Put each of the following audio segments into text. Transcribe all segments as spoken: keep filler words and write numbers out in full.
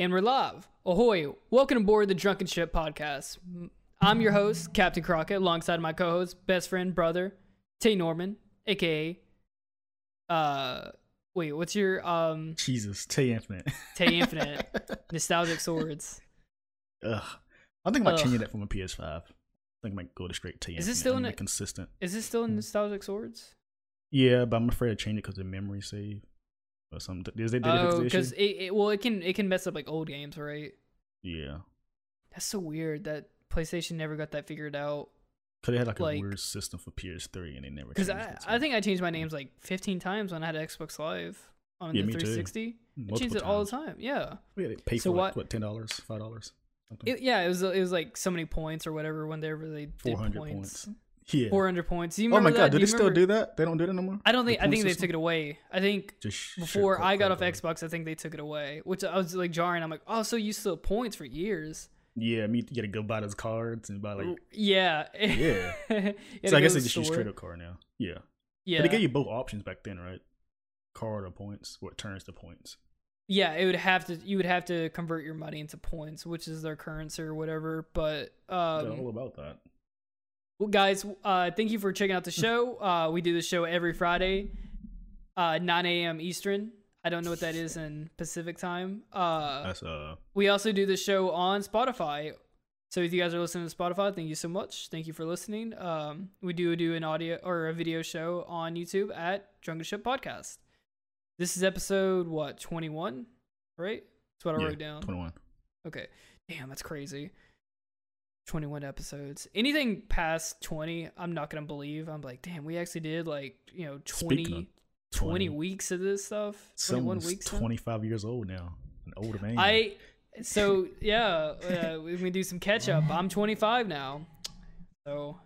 And we're live. Ahoy. Welcome aboard the Drunken Ship Podcast. I'm your host, Captain Crockett, alongside my co-host, best friend, brother, Tay Norman, a k a. Uh, wait, what's your... um? Jesus, Tay Infinite. Tay Infinite. Nostalgic Swords. Ugh. I think I might Ugh. change that from a P S five. I think I might go to straight Tay Infinite. Is it still in a, consistent? Is it still in Nostalgic Swords? Yeah, but I'm afraid to change it because the memory save. Or something. Is that data oh, because it, it well, it can it can mess up like old games, right? Yeah, that's so weird that PlayStation never got that figured out. Cause they had like, like a weird system for P S three, and they never. Because I I think I changed my names like fifteen times when I had Xbox Live on yeah, the three sixty. I changed it all the time. Yeah. Yeah, they pay so for like, what ten dollars, five dollars. Yeah, it was it was like so many points or whatever. Whenever they did four hundred points. points. Yeah. four hundred points. Do you remember oh my god, that? do, do they remember? still do that? They don't do it no more? I don't think I think they system? took it away. I think Just before I got off away. Xbox, I think they took it away, which I was like jarring. I'm like, "Oh, so you used to have points for years." Yeah, I mean, you got to go buy those cards and buy like Yeah. Yeah. So I guess they just store. use straight up card now. Yeah. Yeah. But they gave you both options back then, right? Card or points, what turns to points. Yeah, it would have to you would have to convert your money into points, which is their currency or whatever, but um yeah, all about that. Well, guys, uh, thank you for checking out the show. Uh, we do the show every Friday, uh, nine a m Eastern. I don't know what that is in Pacific time. Uh, That's, uh... We also do the show on Spotify. So if you guys are listening to Spotify, thank you so much. Thank you for listening. Um, we do do an audio or a video show on YouTube at Drunken Ship Podcast. This is episode, what, twenty-one? Right? That's what I yeah, wrote down. twenty-one. Okay. Damn, that's crazy. twenty-one episodes. Anything past twenty, I'm not gonna believe. I'm like, damn, we actually did like, you know, twenty, twenty, twenty weeks of this stuff. Someone's twenty-one weeks. twenty-five now? Years old now, an older man. I so yeah, uh, we can do some catch up. I'm twenty-five now, so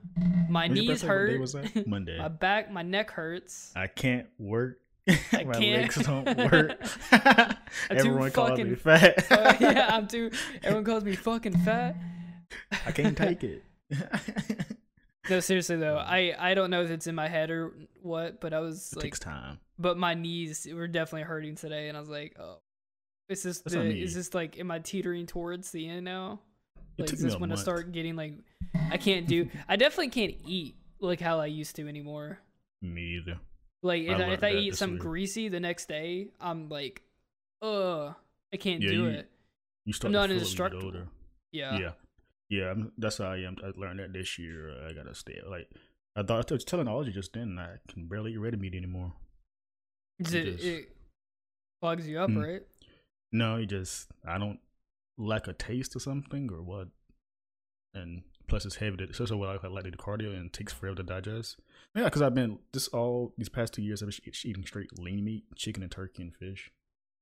my When's knees hurt. Was that? Monday. My back, my neck hurts. I can't work. I can't. My legs don't work. Everyone calls me fat. uh, yeah, I'm too. Everyone calls me fucking fat. I can't take it. No, seriously though, I I don't know if it's in my head or what, but I was it like, takes time. But my knees were definitely hurting today, and I was like, oh, is this the, is this like, am I teetering towards the end now? Like, is this when month. I start getting like, I can't do, I definitely can't eat like how I used to anymore. Me either. Like if I, I, if I eat something week. greasy the next day, I'm like, ugh, I can't yeah, do you, it. You start I'm not to indestructible. Older. Yeah. Yeah. Yeah, I'm, that's how I am. I learned that this year. I gotta stay. Like I thought, I was telling Ollie just then, I can barely eat red meat anymore. It, it, just, it clogs you up, mm, right? No, it just I don't lack a taste or something or what. And plus, it's heavy. It's also what I like to do cardio, and it takes forever to digest. Yeah, because I've been this all these past two years. I've been eating straight lean meat, chicken and turkey and fish.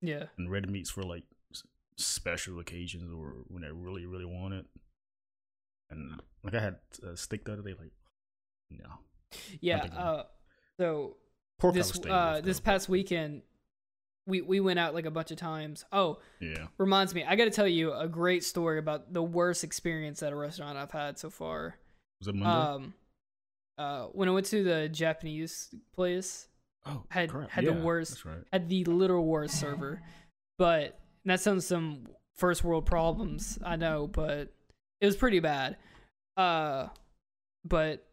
Yeah, and red meats for like special occasions or when I really, really want it. And like I had a steak the other day, like no. Yeah. Uh, so Pork this uh, this past weekend, we we went out like a bunch of times. Oh, yeah. Reminds me, I got to tell you a great story about the worst experience at a restaurant I've had so far. Was it Monday? Um, uh, when I went to the Japanese place, oh, had crap. had yeah, the worst, right. had the literal worst server. But that sounds some first world problems, I know, but. It was pretty bad. Uh, but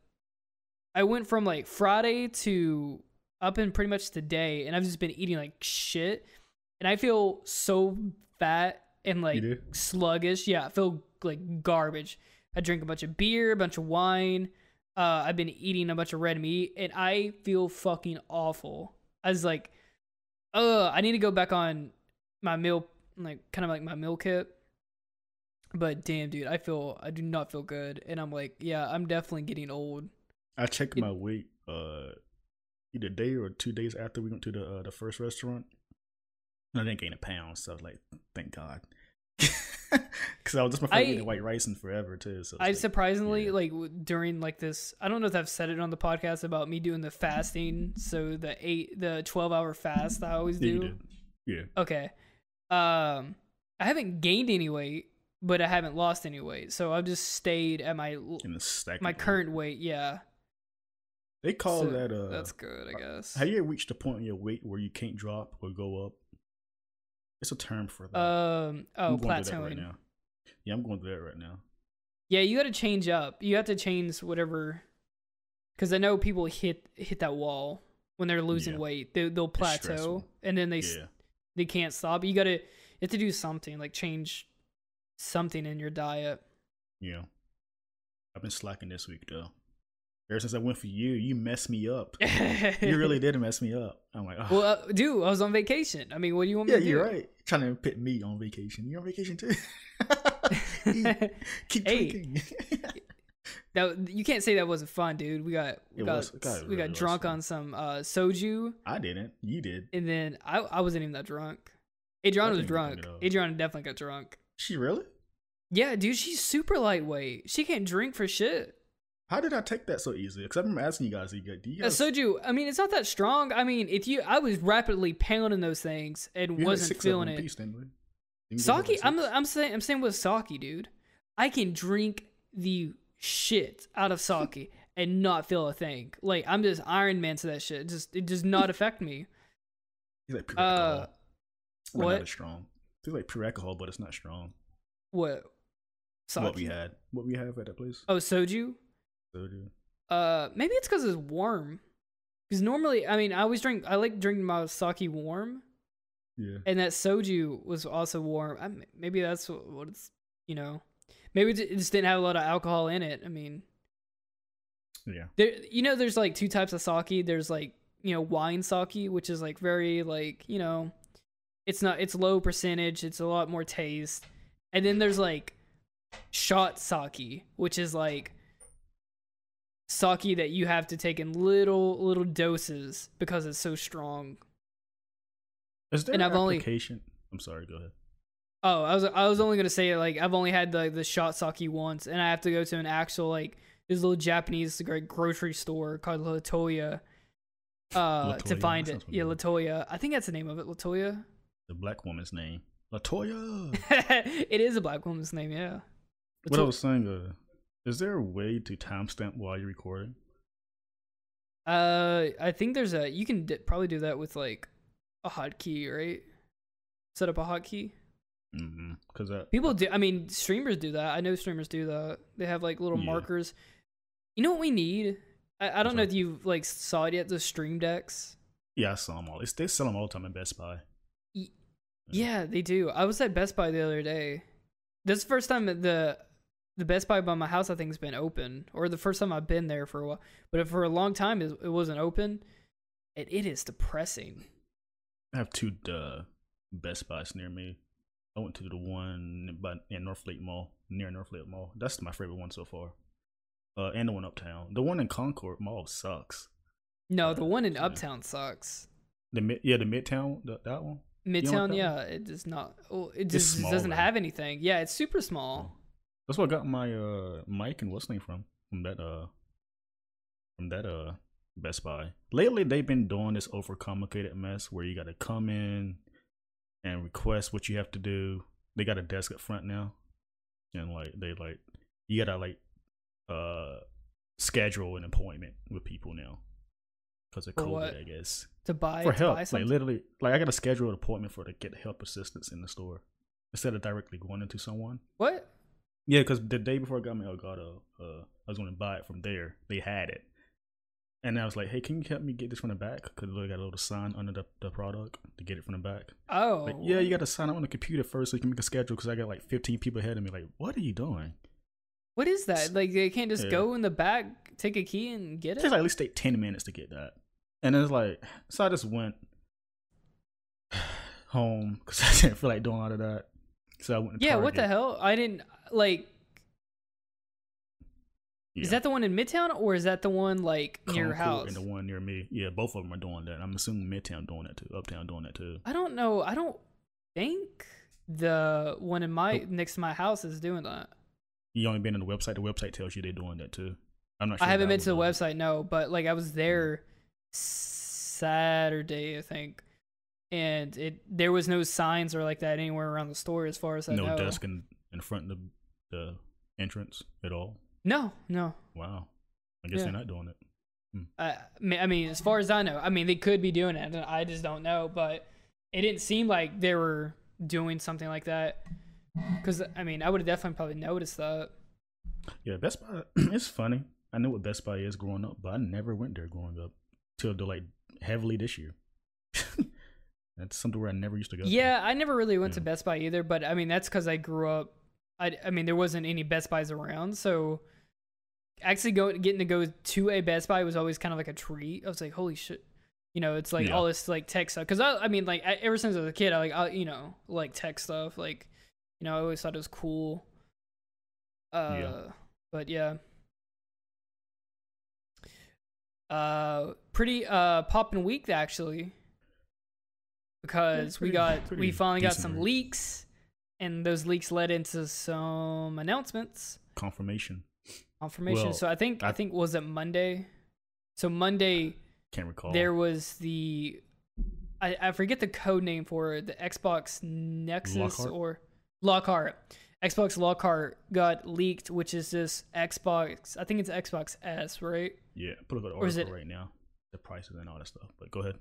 I went from like Friday to up in pretty much today, and I've just been eating like shit. And I feel so fat and like sluggish. Yeah, I feel like garbage. I drink a bunch of beer, a bunch of wine. Uh, I've been eating a bunch of red meat, and I feel fucking awful. I was like, ugh, I need to go back on my meal, like kind of like my meal kit. But damn, dude, I feel I do not feel good, and I'm like, yeah, I'm definitely getting old. I checked it, my weight, uh, either a day or two days after we went to the uh, the first restaurant. And I didn't gain a pound, so I was like, thank God, because I was just my favorite eating white rice in forever too. So I like, surprisingly yeah. like during like this, I don't know if I've said it on the podcast about me doing the fasting, so the eight the twelve hour fast I always yeah, do. You did. Yeah. Okay. Um, I haven't gained any weight. But I haven't lost any weight, so I've just stayed at my my current weight. weight. Yeah, they call so that. Uh, that's good, I guess. Have you ever reached a point in your weight where you can't drop or go up? It's a term for that. Um, oh, plateauing. Right now. Yeah, I'm going through that right now. Yeah, you got to change up. You have to change whatever, because I know people hit hit that wall when they're losing yeah. weight. They, they'll plateau and then they yeah. they can't stop. You got to you have to do something, like change something in your diet. Yeah, I've been slacking this week though. Ever since I went for you, you messed me up. You really did mess me up. I'm like, oh. Well, uh, dude, I was on vacation. I mean, what do you want me yeah, to do? Yeah, you're right. Trying to put me on vacation. You're on vacation too. Keep hey, drinking. That, you can't say that wasn't fun, dude. We got we it got, was, God, we really got drunk fun. on some uh, soju. I didn't. You did. And then I, I wasn't even that drunk. Adriana was drunk. Adriana definitely got drunk. She really? Yeah, dude. She's super lightweight. She can't drink for shit. How did I take that so easily? Because I remember asking you guys, do you guys... soju, I mean, it's not that strong. I mean, if you, I was rapidly pounding those things and you wasn't six feeling it. Piece, didn't we? Didn't sake, I'm, I'm saying, I'm saying with sake, dude, I can drink the shit out of sake and not feel a thing. Like I'm just Iron Man to that shit. It just, it does not affect me. It's like pure alcohol. Uh, what? Not as strong. It's like pure alcohol, but it's not strong. What? Sake? What we had? What we have at that place? Oh, soju. Soju. Uh, maybe it's because it's warm. Because normally, I mean, I always drink. I like drinking my sake warm. Yeah. And that soju was also warm. I, maybe that's what it's. You know, maybe it just didn't have a lot of alcohol in it. I mean. Yeah. There, you know, there's like two types of sake. There's like you know wine sake, which is like very like you know, it's not it's low percentage. It's a lot more taste. And then there's like shot sake, which is like. Sake that you have to take in little little doses because it's so strong. Is there and an I've application? Only, I'm sorry, go ahead. Oh, I was I was only gonna say like I've only had the the shot sake once, and I have to go to an actual like this little Japanese like, grocery store called Latoya, uh, Latoya, to find it. Yeah, Latoya. I think that's the name of it, Latoya. The black woman's name, Latoya. It is a black woman's name, yeah. Latoya. What I was saying. Uh, Is there a way to timestamp while you're recording? Uh, I think there's a... You can d- probably do that with, like, a hotkey, right? Set up a hotkey? Mm-hmm. Because that... People do... I mean, streamers do that. I know streamers do that. They have, like, little yeah. markers. You know what we need? I, I don't know if you, like, saw it yet. The stream decks. Yeah, I saw them all. It's, they sell them all the time at Best Buy. Y- yeah. yeah, they do. I was at Best Buy the other day. That's the first time that the... The Best Buy by my house, I think, has been open, or the first time I've been there for a while. But for a long time, it wasn't open. It it is depressing. I have two uh, Best Buys near me. I went to the one by in Northlake Mall, near Northlake Mall. That's my favorite one so far. Uh, and the one uptown. The one in Concord Mall sucks. No, the one in yeah. Uptown sucks. The mid yeah the Midtown the, that one. Midtown, like that yeah, one? It does not. Well, it just small, doesn't right? have anything. Yeah, it's super small. Yeah. That's what I got my uh, mic and whistling from from that uh from that uh Best Buy. Lately, they've been doing this overcomplicated mess where you got to come in and request what you have to do. They got a desk up front now, and like they like you gotta like uh schedule an appointment with people now because of for COVID, what? I guess. To buy for to help, buy like literally, like I gotta schedule an appointment for to get help assistance in the store instead of directly going into someone. What? Yeah, because the day before I got my Elgato, uh, I was going to buy it from there. They had it. And I was like, hey, can you help me get this from the back? Because they got a little sign under the, the product to get it from the back. Oh. Like, yeah, you got to sign up on the computer first so you can make a schedule because I got like fifteen people ahead of me. Like, what are you doing? What is that? Like, they can't just yeah. go in the back, take a key, and get it? It takes like, at least take ten minutes to get that. And it's like, so I just went home because I didn't feel like doing all of that. So I went to yeah, Target. What the hell? I didn't, like, yeah. Is that the one in Midtown or is that the one, like, Concord near your house? And the one near me. Yeah, both of them are doing that. I'm assuming Midtown doing that, too. Uptown doing that, too. I don't know. I don't think the one in my, nope. next to my house is doing that. You only been on the website? The website tells you they're doing that, too. I'm not sure. I haven't been to the website, that. no, but, like, I was there yeah. Saturday, I think. And it there was no signs or like that anywhere around the store as far as I no know. No desk in, in front of the, the entrance at all? No, no. Wow. I guess yeah. they're not doing it. Hmm. Uh, I mean, as far as I know, I mean, they could be doing it. I just don't know. But it didn't seem like there were doing something like that. Because, I mean, I would have definitely probably noticed that. Yeah, Best Buy, it's funny. I knew what Best Buy is growing up, but I never went there growing up till like heavily this year. That's something where I never used to go. Yeah, to. I never really went yeah. to Best Buy either, but I mean, that's because I grew up. I, I mean, there wasn't any Best Buys around, so actually go, getting to go to a Best Buy was always kind of like a treat. I was like, holy shit. You know, it's like yeah. all this like tech stuff. Because I, I mean, like I, ever since I was a kid, I like, I, you know, like tech stuff. Like, you know, I always thought it was cool. Uh, yeah. But yeah. Uh, pretty uh poppin' week actually, because yeah, pretty, we got we finally got some leaks, and those leaks led into some announcements. Confirmation. Confirmation. Well, so I think I, I think was it Monday? So Monday. Can't recall. There was the, I, I forget the code name for it, the Xbox Nexus Lockhart? or Lockhart. Xbox Lockhart got leaked, which is this Xbox. I think it's Xbox S, right? Yeah, put up an article it, right now. The prices and all that stuff. But go ahead.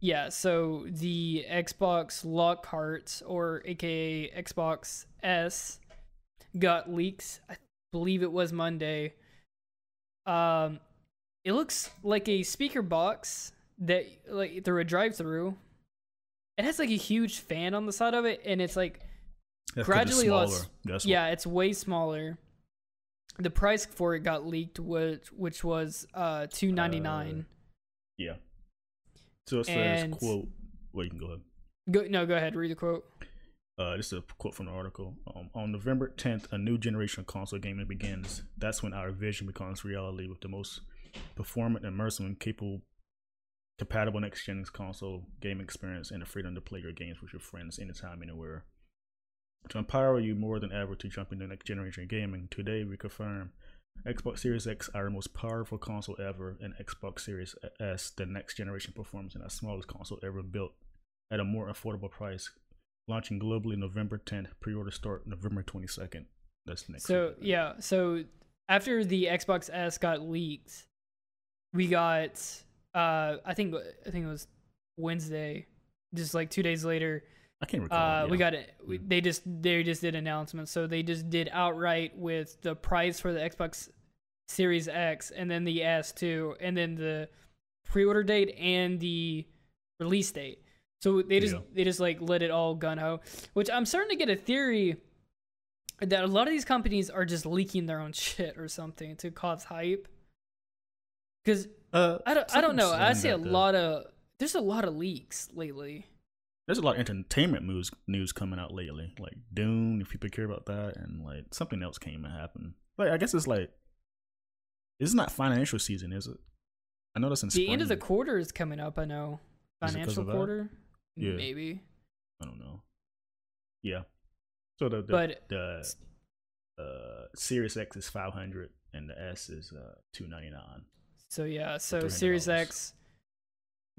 Yeah, so the Xbox Lockhart, or A K A Xbox S, got leaked. I believe it was Monday. Um, it looks like a speaker box that, like, through a drive-through. It has like a huge fan on the side of it, and it's like. That's gradually lost. Yeah, it's way smaller. The price for it got leaked, which which was uh two ninety nine. Uh, yeah. So it says quote. Well, you can go ahead. Go no, go ahead. Read the quote. Uh, this is a quote from the article. Um, on November tenth, a new generation of console gaming begins. That's when our vision becomes reality with the most performant, immersive, and capable, compatible next gen console game experience, and the freedom to play your games with your friends anytime, anywhere. To empower you more than ever to jump into the next generation of gaming, today we confirm Xbox Series X, our most powerful console ever, and Xbox Series S, the next generation performance and our smallest console ever built, at a more affordable price. Launching globally November tenth, pre-order start November twenty-second. That's next. So, week. yeah, so after the Xbox S got leaked, we got, uh, I think, I think it was Wednesday, just like two days later. I can't recall. Uh, yeah. We got it. We, they just they just did announcements. So they just did outright with the price for the Xbox Series X, and then the S two, and then the pre-order date and the release date. So they just yeah. they just like let it all gun ho. Which I'm starting to get a theory that a lot of these companies are just leaking their own shit or something to cause hype. Because uh, I don't I don't know. I see a though. lot of there's a lot of leaks lately. There's a lot of entertainment news news coming out lately, like Doom, if people care about that, and like something else came and happened. But I guess it's like, it's not financial season, is it? I know that's in spring. The end of the quarter is coming up, I know. Financial quarter? Yeah. Maybe. I don't know. Yeah. So the, the, but, the uh, Series X is five hundred dollars and the S is uh, two ninety-nine. So yeah, so Series X...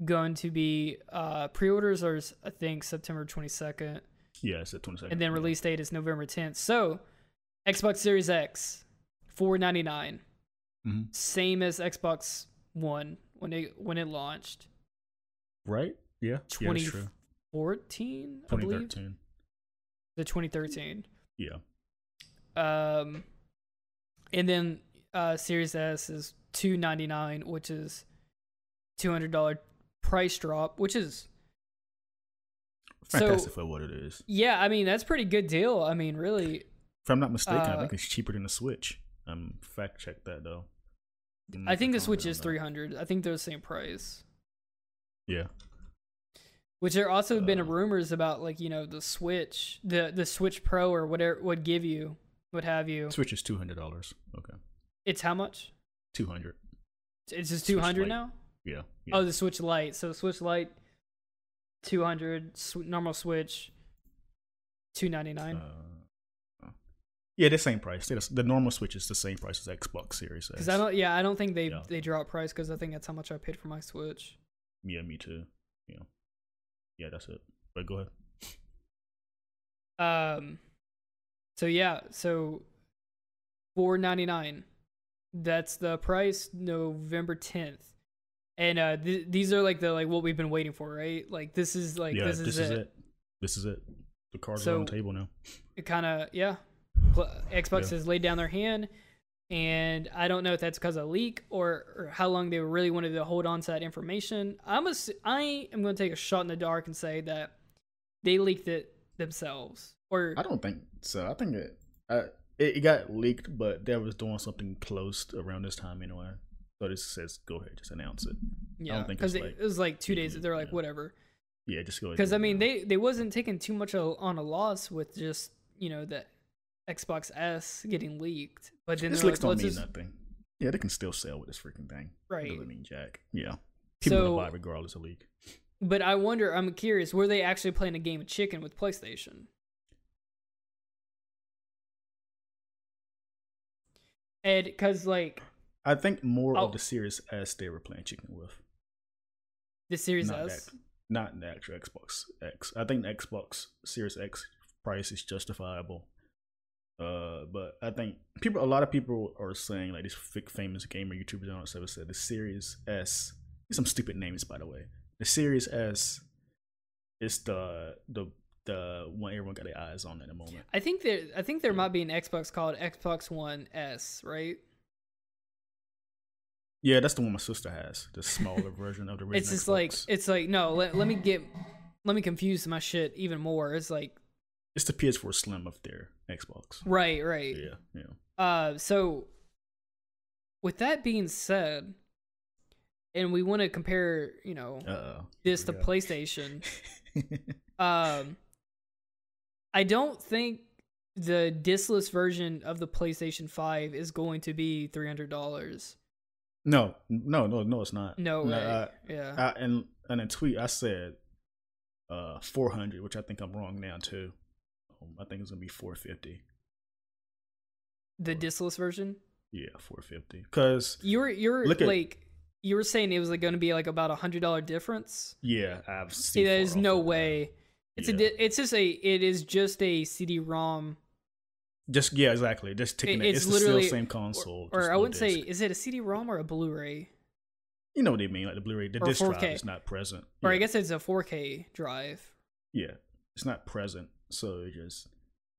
going to be uh pre-orders are I think September twenty-second. Yeah, it's the twenty-second. And then release date is November tenth. So Xbox Series X, four ninety-nine. Mm-hmm. Same as Xbox One when it when it launched. Right? Yeah. twenty fourteen, yeah, I believe. twenty thirteen. The twenty thirteen. Yeah. Um and then uh Series S is two ninety-nine, which is two hundred dollars price drop, which is fantastic so, for what it is. Yeah, I mean, that's a pretty good deal. I mean, really. If I'm not mistaken, uh, I think it's cheaper than the Switch. Um, fact check that though. I'm I think the Switch is three hundred dollars. I think they're the same price. Yeah. Which there also have uh, been rumors about, like, you know, the Switch, the the Switch Pro or whatever would give you, would have you. Switch is two hundred dollars. Okay. It's how much? two hundred dollars. It's just two hundred dollars now? Yeah, yeah. Oh, the Switch Lite. So Switch Lite, two hundred. Sw- normal Switch, two ninety nine. Uh, yeah, the same price. The, the normal Switch is the same price as Xbox Series X. Cause I don't. Yeah, I don't think they yeah. they drop price because I think that's how much I paid for my Switch. Yeah, me too. Yeah, yeah, that's it. But go ahead. Um. So yeah, so four ninety nine. That's the price. November tenth. And uh, th- these are like the like what we've been waiting for, right? Like this is like yeah, this is, this it. is it. This is it. The cards so, are on the table now. It kind of, yeah. Xbox yeah. has laid down their hand, and I don't know if that's because of a leak or, or how long they really wanted to hold on to that information. I'm a, I am going to take a shot in the dark and say that they leaked it themselves. Or I don't think so. I think it, I, it, it got leaked, but they was doing something close around this time anyway. So this says, go ahead, just announce it. Yeah, because it, like, it was like two days. They're like, yeah. whatever. Yeah, just go ahead. Because, I mean, they, they wasn't taking too much on a loss with just, you know, the Xbox S getting leaked. But then this leaks like, don't mean just... nothing. Yeah, they can still sell with this freaking thing. Right. It doesn't mean jack. Yeah. People so, gonna buy regardless of leak. But I wonder, I'm curious, were they actually playing a game of chicken with PlayStation? And because, like... I think more oh. of the Series S they were playing chicken with. The Series not S? That, not the actual Xbox X. I think the Xbox Series X price is justifiable. Uh, but I think people, a lot of people are saying, like, these famous gamer YouTubers on the said the Series S. These some stupid names, by the way. The Series S is the the the one everyone got their eyes on at the moment. I think there, I think there yeah. might be an Xbox called Xbox One S, right? Yeah, that's the one my sister has. The smaller version of the original. It's just Xbox. like it's like no. Let, let me get let me confuse my shit even more. It's like. It's the P S four Slim of their Xbox. Right, right. Yeah, yeah. Uh, so, with that being said, and we want to compare, you know, Uh-oh. this to go. PlayStation, um, I don't think the discless version of the PlayStation five is going to be three hundred dollars. No, no, no, no, it's not. No way. No, I, yeah. I, and, and in a tweet, I said uh, four hundred dollars, which I think I'm wrong now, too. I think it's gonna be four fifty. The discless version? Yeah, four fifty. Because you're you're like at, you were saying it was like gonna be like about a hundred dollar difference. Yeah, I've seen. There's no way. It's yeah. a it's just a it is just a C D ROM. Just yeah, exactly. Just taking it, it. It's, it's literally the same console. Or, or I wouldn't disc. say is it a C D ROM or a Blu-ray? You know what I mean? Like the Blu-ray, the or disc four K. Drive is not present. Or yeah. I guess it's a four K drive. Yeah, it's not present. So just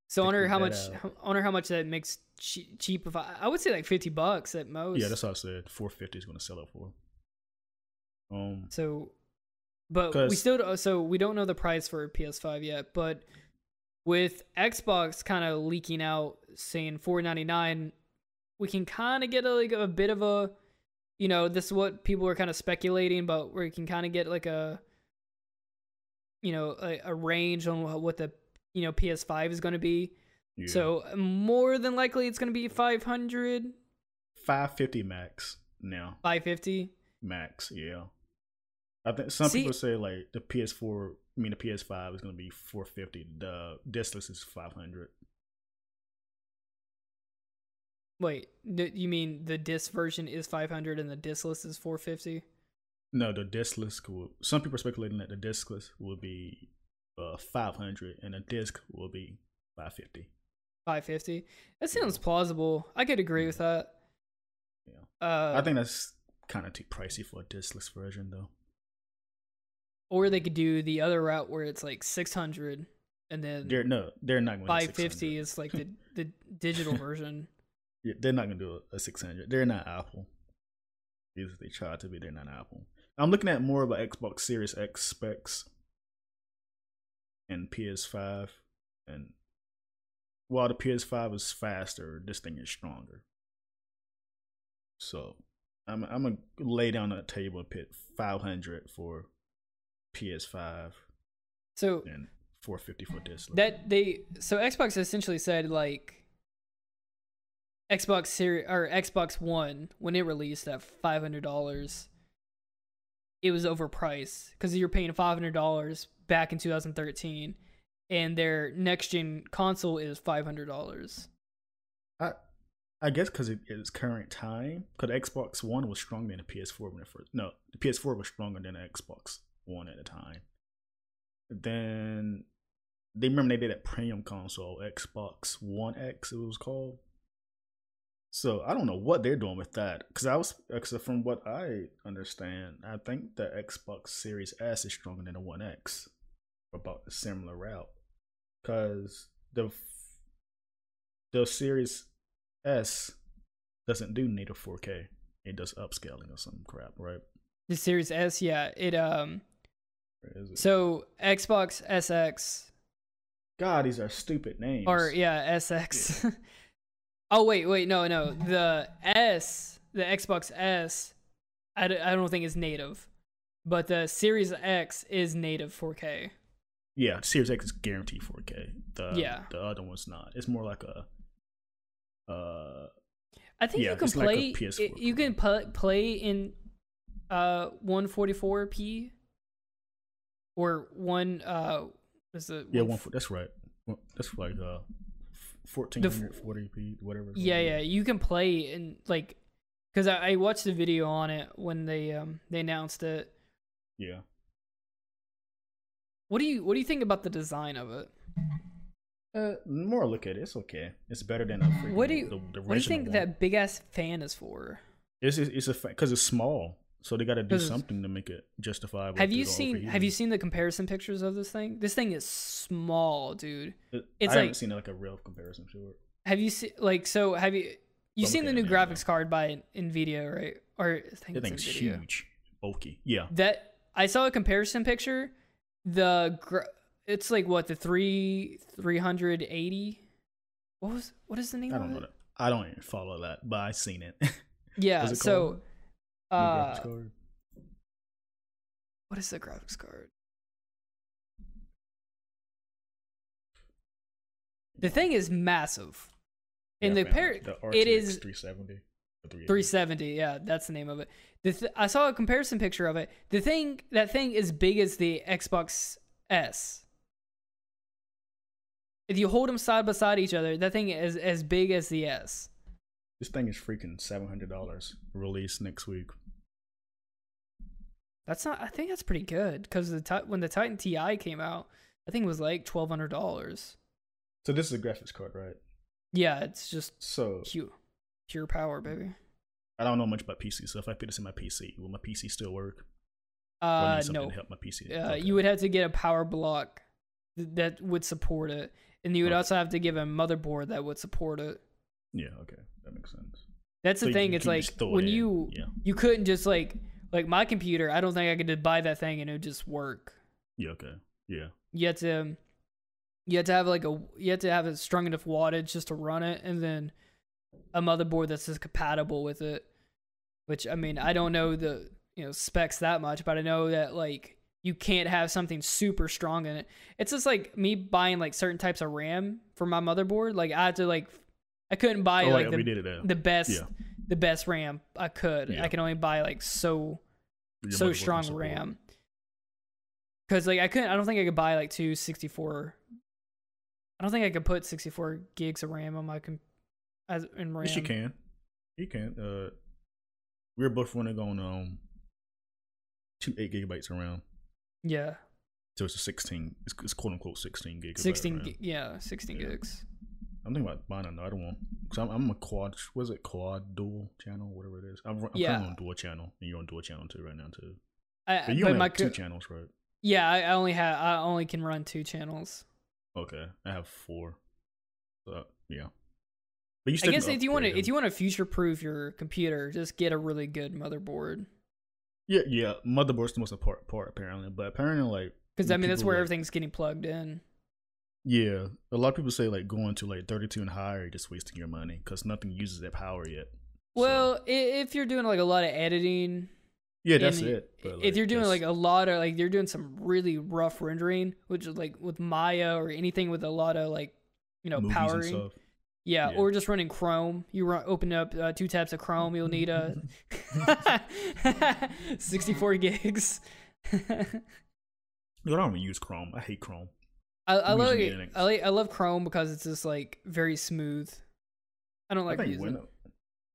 so I wonder how much out. I wonder how much that makes cheap, cheap if I, I would say like fifty bucks at most. Yeah, that's what I said. four fifty is going to sell it for. Um. So, but we still so we don't know the price for P S five yet. But with Xbox kind of leaking out saying four ninety-nine, we can kind of get a, like a bit of a, you know, this is what people are kind of speculating, but we can kind of get like a, you know, a, a range on what the you know, P S five is going to be. Yeah. So more than likely it's going to be five hundred. five fifty max now. five fifty? Max, yeah. I think some See, people say like the P S four, I mean the P S five is going to be four fifty. The discless is five hundred. Wait, you mean the disc version is five hundred and the discless is four fifty? No, the discless cool. Some people are speculating that the discless will be Uh, five hundred and a disc will be five fifty. five fifty? That sounds plausible. I could agree yeah. with that. Yeah. Uh, I think that's kind of too pricey for a discless version, though. Or they could do the other route where it's like six hundred and then they're, no, they're not going five fifty is like the, the digital version. Yeah, they're not going to do a, a six hundred. They're not Apple. These they try to be, they're not Apple. I'm looking at more of an Xbox Series X specs. And P S five, and while the P S five is faster, this thing is stronger. So I'm I'm gonna lay down a table pit five hundred for P S five, so and four fifty for this. That they so Xbox essentially said like Xbox Series or Xbox One when it released at five hundred dollars, it was overpriced because you're paying five hundred dollars. Back in two thousand thirteen, and their next gen console is five hundred dollars. I I guess because it, it's current time. Because Xbox One was stronger than the P S four when it first. No, the P S four was stronger than the Xbox One at the time. Then they remember they did that premium console, Xbox One X, it was called. So I don't know what they're doing with that. Because I was, cause from what I understand, I think the Xbox Series S is stronger than the One X. About a similar route because the the Series S doesn't do native four K. It does upscaling or some crap, right? The Series S, yeah. It um. Where is it? So Xbox S X. God, these are stupid names. Or yeah, S X. Yeah. Oh wait, wait, no, no. The S, the Xbox S, I, d- I don't think is native, but the Series X is native four K. Yeah, Series X is guaranteed four K. The, yeah. The other one's not. It's more like a. Uh, I think yeah, you can play. Like it, you can pu- play in, uh, one forty-four p, or one uh, is it? Yeah, one. That's right. That's like uh, fourteen forty p, whatever. Yeah, yeah. You can play in like, because I, I watched the video on it when they um they announced it. Yeah. What do you What do you think about the design of it? Uh, more look at it. It's okay. It's better than a freaking, what do you, the, the original. What do you think one. That big ass fan is for? It's it's, it's a because it's small, so they got to do something to make it justifiable. Have you seen Have you seen the comparison pictures of this thing? This thing is small, dude. It, it's I like, haven't seen like a real comparison to it. Have you seen like so? Have you you seen the new graphics card by Nvidia, right? Or I think that thing's huge, bulky. Yeah. That I saw a comparison picture. The gra- It's like what the three three hundred eighty. What was what is the name? I don't of it? know. That. I don't even follow that, but I seen it. Yeah. It so, uh, what is the graphics card? The thing is massive. Yeah, and the pair, it is three seventy. Three seventy. Yeah, that's the name of it. The th- I saw a comparison picture of it. The thing that thing is big as the Xbox S. If you hold them side by side each other, that thing is as big as the S. This thing is freaking seven hundred dollars released next week. That's not, I think that's pretty good because the when the Titan Ti came out, I think it was like twelve hundred dollars. So this is a graphics card, right? Yeah, it's just so pure, pure power, baby. I don't know much about P C, so if I put this in my P C, will my P C still work? Uh, no. To help my P C? Uh, okay. You would have to get a power block th- that would support it. And you would also have to give a motherboard that would support it. Yeah, okay. That makes sense. That's the so thing. It's like when you yeah. you couldn't just like, like my computer, I don't think I could just buy that thing and it would just work. Yeah, okay. Yeah. You had to, you had to have like a, you had to have a strong enough wattage just to run it. And then a motherboard that's just compatible with it, which I mean, I don't know the, you know, specs that much, but I know that like, you can't have something super strong in it. It's just like me buying like certain types of RAM for my motherboard. Like I had to like, I couldn't buy oh, like yeah, the, the best, yeah. the best RAM I could. Yeah. I can only buy like so, Your so strong RAM. Cause like I couldn't, I don't think I could buy like two sixty-four. I don't think I could put sixty-four gigs of RAM on my comp as in RAM. Yes, you can. You can. Uh, we're both running on um two eight gigabytes of RAM. Yeah. So it's a sixteen. It's, it's quote unquote sixteen gigs. Sixteen, gi- yeah, sixteen yeah. gigs. I'm thinking about buying another one because I'm, I'm a quad. Was it quad dual channel? Whatever it is. I'm, I'm yeah. kind of on dual channel, and you're on dual channel too right now too. I, but you but only my, have two channels, right? Yeah, I only have. I only can run two channels. Okay, I have four. So yeah. But you still I guess if you want to, if you want to future proof your computer, just get a really good motherboard. Yeah, yeah. Motherboard's the most important part, apparently. But apparently, like... Because, I mean, that's where like, everything's getting plugged in. Yeah. A lot of people say, like, going to, like, thirty-two and higher, you're just wasting your money. Because nothing uses that power yet. Well, so. If you're doing, like, a lot of editing... Yeah, that's it. But, like, if you're doing, like, a lot of... Like, you're doing some really rough rendering, which is, like, with Maya or anything with a lot of, like, you know, powering. Yeah, yeah, or just running Chrome. You run, open up uh, two tabs of Chrome. You'll need a sixty-four gigs. You know, I don't even use Chrome. I hate Chrome. I, I love it. I, I love Chrome because it's just like very smooth. I don't like I using. Windows,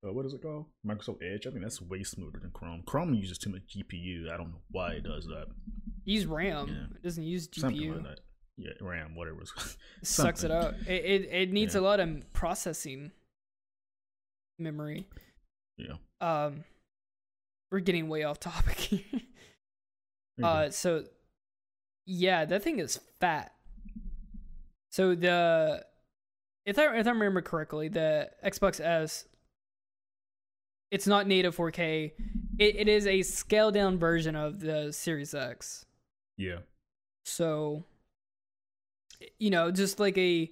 uh, what is it called? Microsoft Edge. I think that's way smoother than Chrome. Chrome uses too much G P U. I don't know why it does that. Use RAM. Yeah. It doesn't use G P U. Something like that. Yeah, RAM, whatever. Sucks it up. It it, it needs yeah. a lot of processing memory. Yeah. Um, we're getting way off topic here. Uh, so yeah, that thing is fat. So the if I if I remember correctly, the Xbox S, it's not native four K. It it is a scaled down version of the Series X. Yeah. So, you know, just like a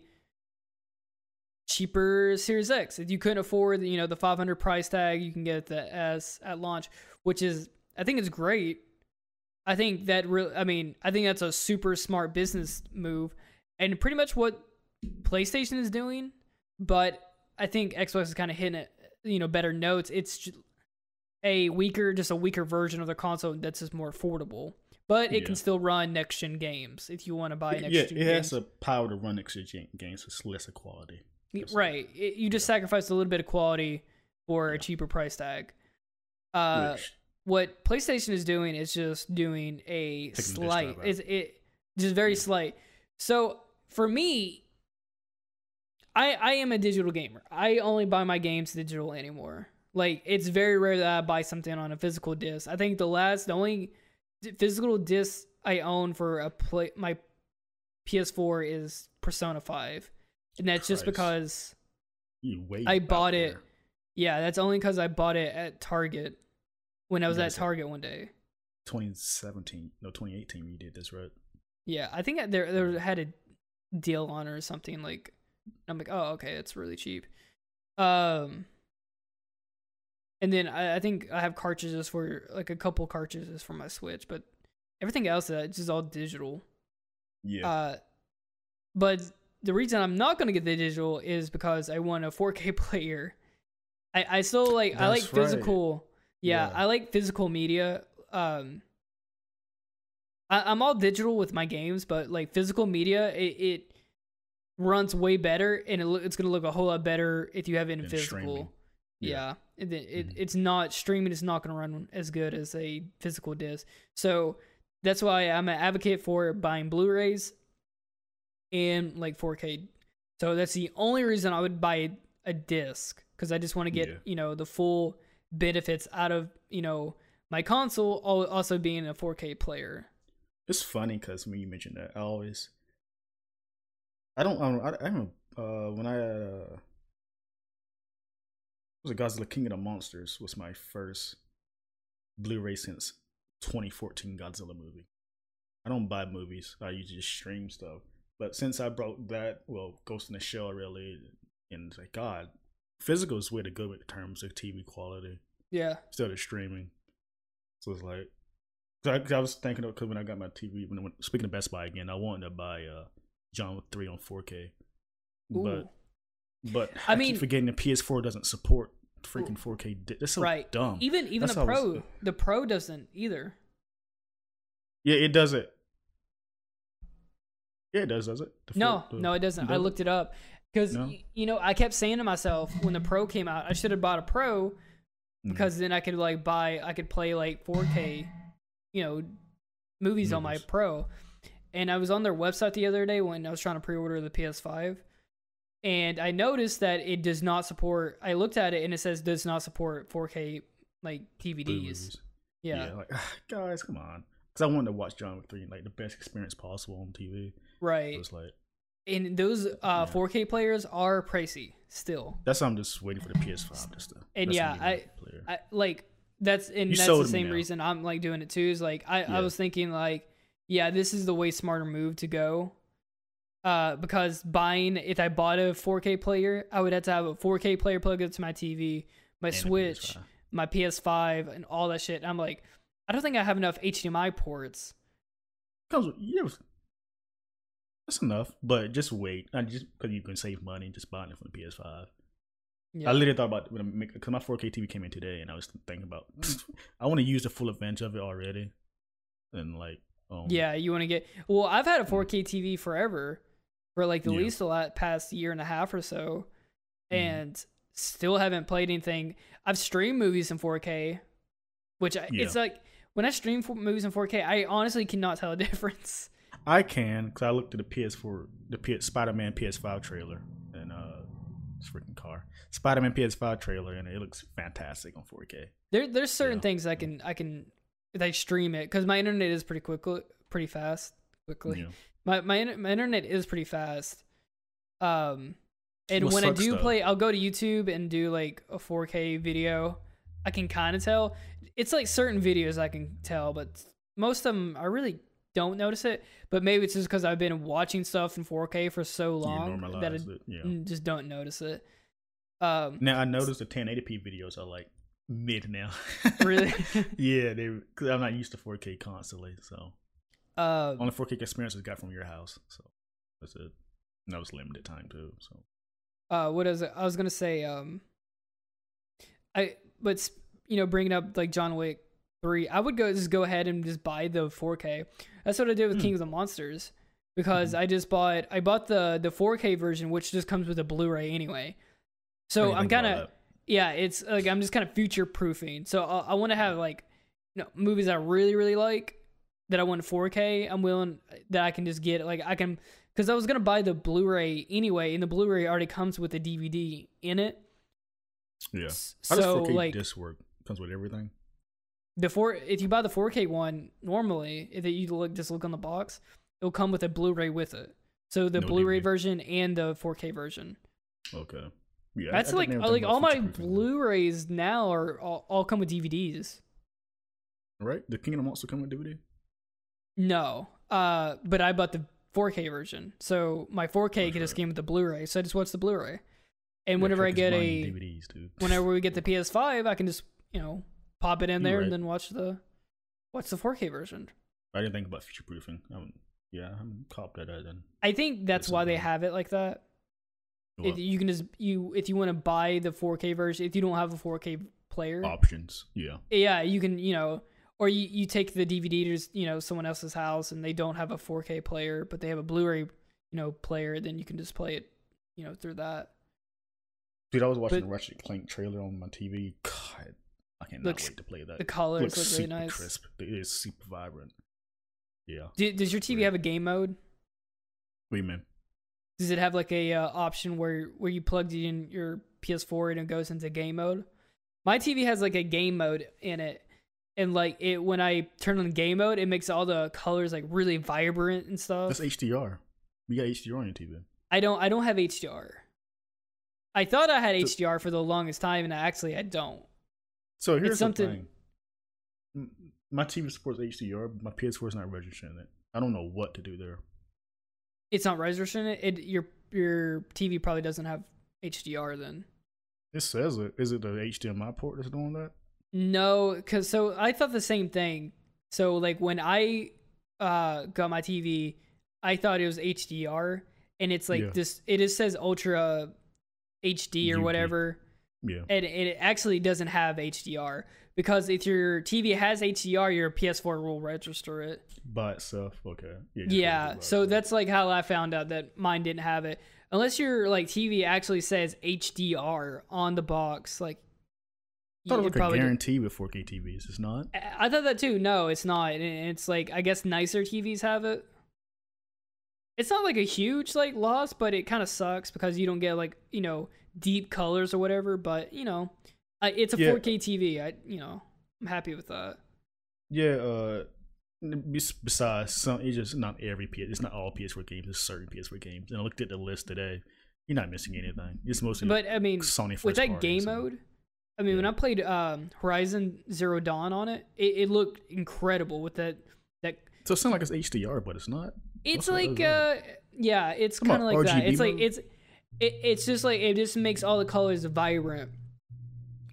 cheaper Series X. If you couldn't afford, you know, the five hundred price tag, you can get the S at launch, which is, I think it's great. I think that really, I mean, I think that's a super smart business move and pretty much what PlayStation is doing, but I think Xbox is kind of hitting it, you know, better notes. It's a weaker, just a weaker version of the console that's just more affordable, but it yeah. can still run next-gen games if you want to buy next-gen games. Yeah, it has the power to run next-gen games. It's lesser quality. That's right. It, you just yeah. sacrificed a little bit of quality for yeah. a cheaper price tag. Uh, Which, what PlayStation is doing is just doing a slight, is it just very yeah. slight. So for me, I I am a digital gamer. I only buy my games digital anymore. Like, it's very rare that I buy something on a physical disc. I think the last, the only physical disc I own for a play my P S four is Persona five, and that's Christ. just because I bought it. There. Yeah, that's only because I bought it at Target when I was at Target one day. twenty seventeen, no, twenty eighteen, you did this, right? Yeah, I think there there had a deal on it or something. Like, I'm like, oh, okay, it's really cheap. Um. And then I, I think I have cartridges for, like, a couple cartridges for my Switch, but everything else, it's just all digital. Yeah. Uh, but the reason I'm not going to get the digital is because I want a four K player. I, I still like, That's I like physical. Right. Yeah, yeah, I like physical media. Um, I, I'm all digital with my games, but, like, physical media, it, it runs way better, and it lo- it's going to look a whole lot better if you have it in physical. Streaming. Yeah. yeah. It, it, mm-hmm. It's not streaming. It's not going to run as good as a physical disc. So that's why I'm an advocate for buying Blu-rays and like four K. So that's the only reason I would buy a, a disc, because I just want to get, yeah. you know, the full benefits out of, you know, my console, also being a four K player. It's funny because when you mentioned that, I always, I don't, I don't, uh, when I, uh, was it Godzilla King of the Monsters was my first Blu-ray since twenty fourteen Godzilla movie. I don't buy movies. I usually just stream stuff. But since I brought that, well, Ghost in the Shell really, and like, God, physical is way to go with the terms of T V quality. Yeah. Instead of streaming. So it's like, I, I was thinking of, because when I got my T V, when I went, speaking of Best Buy again, I wanted to buy uh, John three on four K. Ooh. But But I, I mean, keep forgetting the P S four doesn't support freaking four K. That's so right. dumb. Even even That's the Pro, was, the Pro doesn't either. Yeah, it doesn't. Yeah, it does, does it? The no, four, the, no, it doesn't. It I looked it up because no? y- you know I kept saying to myself when the Pro came out, I should have bought a Pro because mm. then I could like buy, I could play like four K, you know, movies mm. on my Pro. And I was on their website the other day when I was trying to pre-order the P S five. And I noticed that it does not support, I looked at it and it says does not support four K, like, D V Ds. Yeah. yeah. Like, guys, come on. Because I wanted to watch John Wick three, like, the best experience possible on T V. Right. It was like, and those uh, yeah. four K players are pricey still. That's why I'm just waiting for the P S five. Just to, and yeah, I, I, like, that's, and you that's the same reason I'm, like, doing it too. Is, like, I, yeah. I was thinking, like, yeah, this is the way smarter move to go. Uh, because buying, if I bought a four K player, I would have to have a four K player plugged into my T V, my and Switch, P S five. My P S five, and all that shit. And I'm like, I don't think I have enough H D M I ports. Comes, yeah, that's enough. But just wait, I just because you can save money just buying it from the P S five. Yeah. I literally thought about because my four K T V came in today, and I was thinking about I want to use the full advantage of it already, and like, um, yeah, you want to get. Well, I've had a four K T V forever. For like the yeah. least a lot past year and a half or so, and mm. still haven't played anything. I've streamed movies in four K, which I, yeah. it's like when I stream for movies in four K, I honestly cannot tell a difference. I can because I looked at the P S four, the P- Spider-Man P S five trailer, and uh, this freaking car Spider-Man P S five trailer, and it looks fantastic on four K. There, there's certain yeah. things I can, I can, I stream it because my internet is pretty quick, pretty fast, quickly. Yeah. My, my my internet is pretty fast, Um, and well, when I do though. play, I'll go to YouTube and do like a four K video. I can kind of tell. It's like certain videos I can tell, but most of them I really don't notice it. But maybe it's just because I've been watching stuff in four K for so long that I yeah. just don't notice it. Um, now I noticed the ten eighty p videos are like mid now. Really? Yeah, they. Cause I'm not used to four K constantly, so uh, only four K experience I got from your house. So that's it. And that was limited time too. So uh, what is it? I was gonna say um, I. But, you know, bringing up like John Wick three, I would go just go ahead and just buy the four K. That's what I did with mm. Kings of Monsters, because mm-hmm. I just bought I bought the the four K version, which just comes with a Blu-ray anyway. So I'm kind of yeah, it's like I'm just kind of future proofing. So I, I want to have like, you know, movies I really really like that I want four K. I'm willing that I can just get like I can because I was gonna buy the Blu-ray anyway, and the Blu-ray already comes with a D V D in it. Yeah, how does four K like, disc work? Comes with everything. The four, if you buy the four K one, normally if you look just look on the box, it'll come with a Blu-ray with it. So the no Blu-ray D V D version and the four K version. Okay, yeah, that's I, like I like all my Blu-rays now are all, all come with D V Ds. Right, the King of the Monsters come with D V D. No, uh, but I bought the four K version, so my four K okay. just came with the Blu-ray. So I just watched the Blu-ray. And whenever I get a, D V Ds, whenever we get the P S five, I can just, you know, pop it in there right. and then watch the, watch the four K version. I didn't think about future proofing. Yeah, I haven't copped that out then. I think that's why they have it like that. If you can just you if you want to buy the four K version, if you don't have a four K player options, yeah, yeah, you can, you know, or you, you take the D V D to just, you know, someone else's house and they don't have a four K player, but they have a Blu-ray, you know, player, then you can just play it, you know, through that. Dude, I was watching but, the Ratchet and Clank trailer on my T V. God, I cannot looks, wait to play that. The colors looks look super really nice. Crisp. It is super vibrant. Yeah. Do, does your T V really. have a game mode? What do you mean? Does it have like a uh, option where where you plug in your P S four and it goes into game mode? My T V has like a game mode in it, and like it when I turn on game mode, it makes all the colors like really vibrant and stuff. That's H D R. You got H D R on your T V. I don't. I don't have H D R. I thought I had H D R for the longest time, and I actually I don't. So here's it's something. The thing. My T V supports H D R, but my P S four is not registering it. I don't know what to do there. It's not registering it? it your your T V probably doesn't have H D R then. It says it. Is it the H D M I port that's doing that? No, because so I thought the same thing. So like when I uh, got my T V, I thought it was H D R, and it's like yeah. this. It just says Ultra H D or whatever, yeah, and it actually doesn't have H D R, because if your T V has H D R, your P S four will register it by itself. Okay, yeah, yeah so itself. That's like how I found out that mine didn't have it, unless your like T V actually says H D R on the box. Like, I thought it was like a guarantee did. with four K T Vs. It's not. I thought that too. No, it's not. It's like I guess nicer T Vs have it. It's not like a huge like loss, but it kind of sucks because you don't get like, you know, deep colors or whatever. But, you know, I, it's a yeah. four K T V. I you know I'm happy with that. Yeah. Uh, besides, some it's just not every P S. It's not all P S four games. It's certain P S four games. And I looked at the list today. You're not missing anything. It's mostly. But I mean, Sony first with that game mode. I mean, yeah. when I played um, Horizon Zero Dawn on it, it, it looked incredible with that that. So it sounds like it's H D R, but it's not. It's What's like, uh, yeah, it's kind of like R G B that. It's mode? Like, it's, it, it's just like, it just makes all the colors vibrant.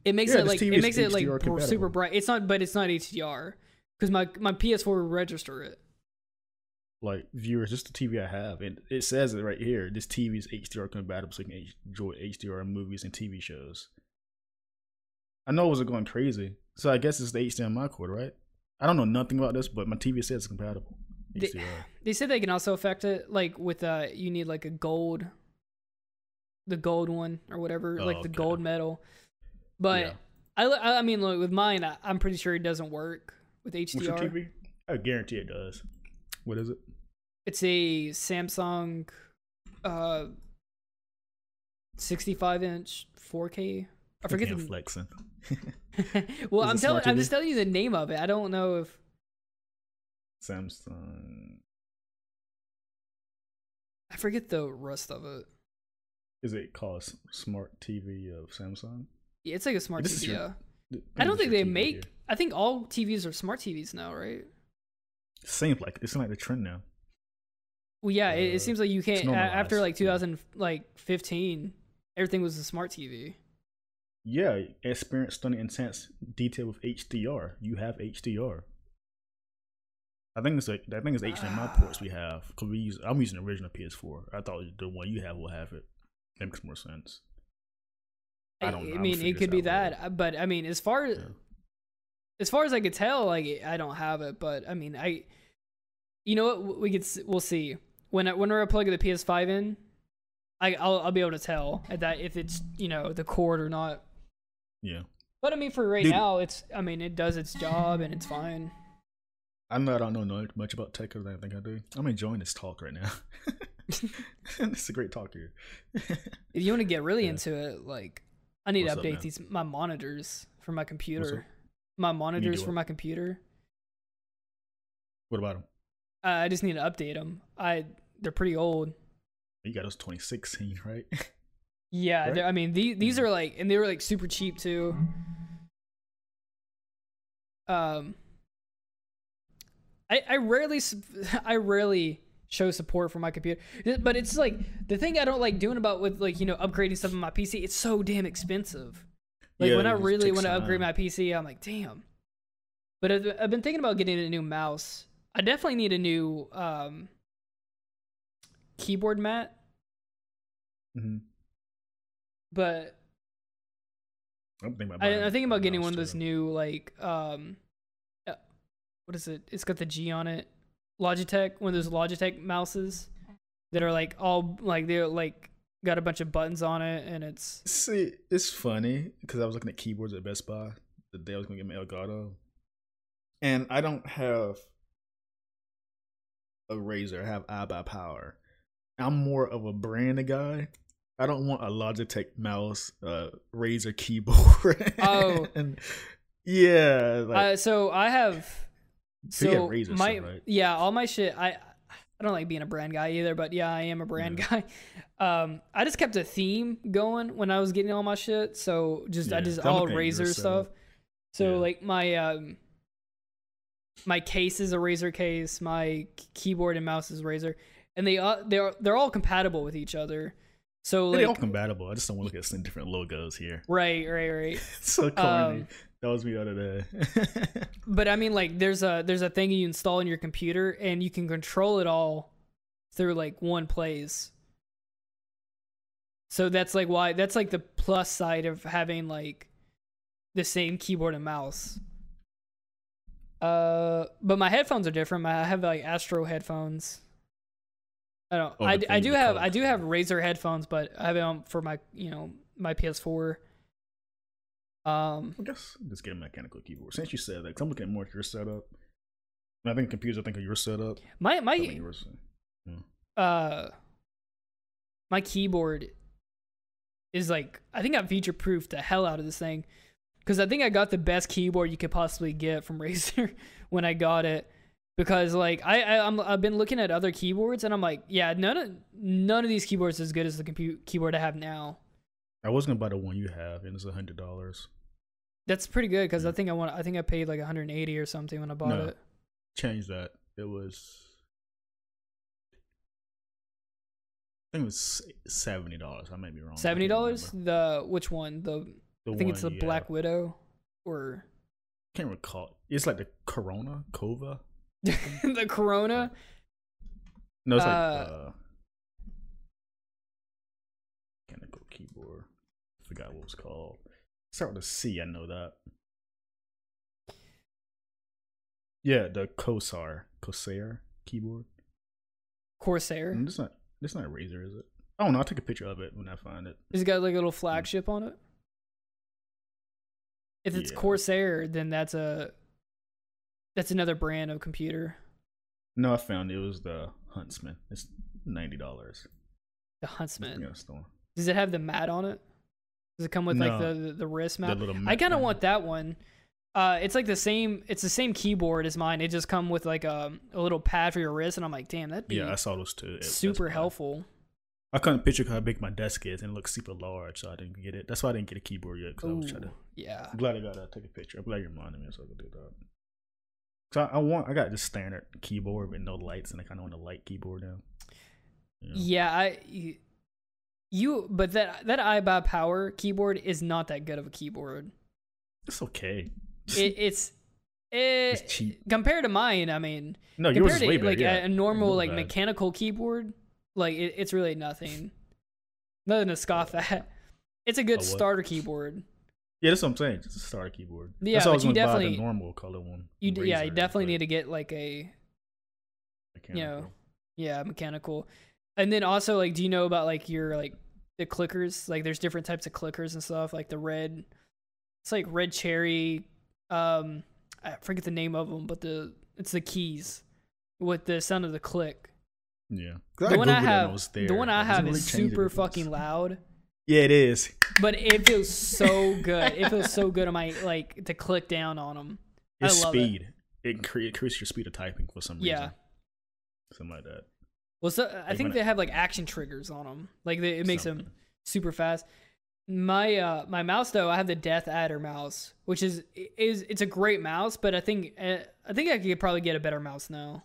It makes yeah, it like, it makes H D R it like compatible. Super bright. It's not, but it's not H D R because my, my P S four will register it. Like, viewers, this is the T V I have. And it says it right here. This T V is H D R compatible, so you can enjoy H D R movies and T V shows. I know it wasn't going crazy. So I guess it's the H D M I cord, right? I don't know nothing about this, but my T V says it's compatible. They, they said they can also affect it, like with uh, you need like a gold, the gold one or whatever, oh, like the okay. gold medal. But yeah. I, I mean, look with mine, I, I'm pretty sure it doesn't work with H D R. What's your T V? I guarantee it does. What is it? It's a Samsung, uh, sixty-five inch four K. I forget the flexing. Well, I'm telling, I'm just telling you the name of it. I don't know if. Samsung. I forget the rest of it. is it called a smart T V of Samsung? Yeah, it's like a smart this T V. Your, yeah. I don't think they T V make. Here. I think all T Vs are smart T Vs now, right? It seems like it's like the trend now. Well, yeah, uh, it, it seems like you can't after like two thousand fifteen, everything was a smart T V. Yeah, experience stunning intense detail with H D R. You have H D R. I think it's like I think it's H D M I uh, ports we have. Cause we use, I'm using the original P S four. I thought the one you have will have it. That makes more sense. I don't. I, know. I mean, it could be that, way. But I mean, as far as yeah. as far as I could tell, like I don't have it. But I mean, I, you know what? We could we'll see when I, whenever I plug the P S five in, I I'll, I'll be able to tell at that if it's you know the cord or not. Yeah. But I mean, for right Dude. now, it's I mean, it does its job and it's fine. I know I don't know much about tech because I don't think I do. I'm enjoying this talk right now. This is a great talk here. If you want to get really yeah. into it, like, I need What's to update up, these my monitors for my computer. My monitors for my computer. What about them? Uh, I just need to update them. I they're pretty old. You got those twenty sixteen, right? Yeah, right? I mean these these are like, and they were like super cheap too. Um. I, I rarely I rarely show support for my computer, but it's like the thing I don't like doing about with like you know upgrading stuff on my P C. It's so damn expensive. Like yeah, when I really want to upgrade my P C, I'm like damn. But I've, I've been thinking about getting a new mouse. I definitely need a new um, keyboard mat. Mm-hmm. But I'm thinking about, I, I'm thinking about getting one of those too. new like. Um, What is it? It's got the G on it. Logitech, one of those Logitech mouses that are like all like they're like got a bunch of buttons on it, and it's see, it's funny because I was looking at keyboards at Best Buy the day I was gonna get my Elgato, and I don't have a Razer. I have iBuyPower. I'm more of a brand guy. I don't want a Logitech mouse, uh, Razer keyboard. Oh, and, yeah. Like, uh, so I have. So Razer my stuff, right? yeah, all my shit. I I don't like being a brand guy either, but yeah, I am a brand yeah. guy. Um, I just kept a theme going when I was getting all my shit. So just yeah, I just all Razer stuff. So yeah. like my um my case is a Razer case. My keyboard and mouse is Razer, and they uh, they're they're all compatible with each other. So like, they're all compatible. I just don't want to look at different logos here. Right, right, right. So corny. Um, That was me out of that. But I mean, like, there's a there's a thing you install in your computer, and you can control it all through like one place. So that's like why that's like the plus side of having like the same keyboard and mouse. Uh, but my headphones are different. I have like Astro headphones. I don't. Oh, I, I do have I do have Razer headphones, but I have them for my you know my P S four. Um, I guess just get a mechanical keyboard. Since you said that, because I'm looking more at your setup. And I think computers, I think of your setup. My my yours, yeah. uh, my keyboard is like I think I feature proofed the hell out of this thing, because I think I got the best keyboard you could possibly get from Razer when I got it. Because like I, I I'm I've been looking at other keyboards and I'm like yeah none of none of these keyboards are as good as the compute keyboard I have now. I was gonna buy the one you have, and it's a hundred dollars. That's pretty good because yeah. I think I want. I think I paid like one hundred eighty or something when I bought no, it. Change that. It was. I think it was seventy dollars. I might be wrong. Seventy dollars. The which one? The, the I think it's the yeah. Black Widow, or I can't recall. It's like the Corona Cova. The Corona. No, it's like uh, mechanical keyboard. I forgot what it was called. Start with a C, I know that. Yeah, the Corsair, Corsair keyboard. Corsair. And it's not. It's not a Razer, is it? I don't know. I'll take a picture of it when I find it. It's got like a little flagship on it. If it's yeah. Corsair, then that's a. That's another brand of computer. No, I found it was the Huntsman. It's ninety dollars. The Huntsman. Yeah, it's the one. Does it have the mat on it? Does it come with no, like the, the, the wrist mat? The mat I kind of want that one. Uh, it's like the same. It's the same keyboard as mine. It just come with like a, a little pad for your wrist, and I'm like, damn, that'd be yeah. I saw those two. It, super helpful. I couldn't picture how big my desk is, and it looks super large, so I didn't get it. That's why I didn't get a keyboard yet, because I was trying to. Yeah. I'm glad I got to take a picture. I'm glad you reminded me, so I could do that. So I, I want, I got just standard keyboard with no lights, and I kind of want a light keyboard now. You know? Yeah, I, you, but that that iBuyPower keyboard is not that good of a keyboard. It's okay. It, it's. It, it's cheap compared to mine. I mean, no, yours is way better, like yeah. a, a normal like bad. mechanical keyboard. Like it, it's really nothing, nothing to scoff at. It's a good a starter keyboard. Yeah, that's what I'm saying. It's a starter keyboard. Yeah, that's but you definitely buy the normal color one. You Razer, yeah, you definitely but, need to get like a, mechanical. you know, yeah, mechanical. And then also like, do you know about like your like the clickers? Like, there's different types of clickers and stuff. Like the red, it's like red cherry. Um. I forget the name of them, but the it's the keys with the sound of the click. Yeah, the I one I have, I there. the one I, I have really is super fucking loud. Yeah, it is. But it feels so good. It feels so good on my like to click down on them. It's I love speed. It, it incre- increases your speed of typing for some reason. Yeah, something like that. Well, so I like think they I, have like action triggers on them. Like they, it makes something. them super fast. My uh my mouse though, I have the Death Adder mouse, which is is it's a great mouse, but I think uh, I think I could probably get a better mouse now.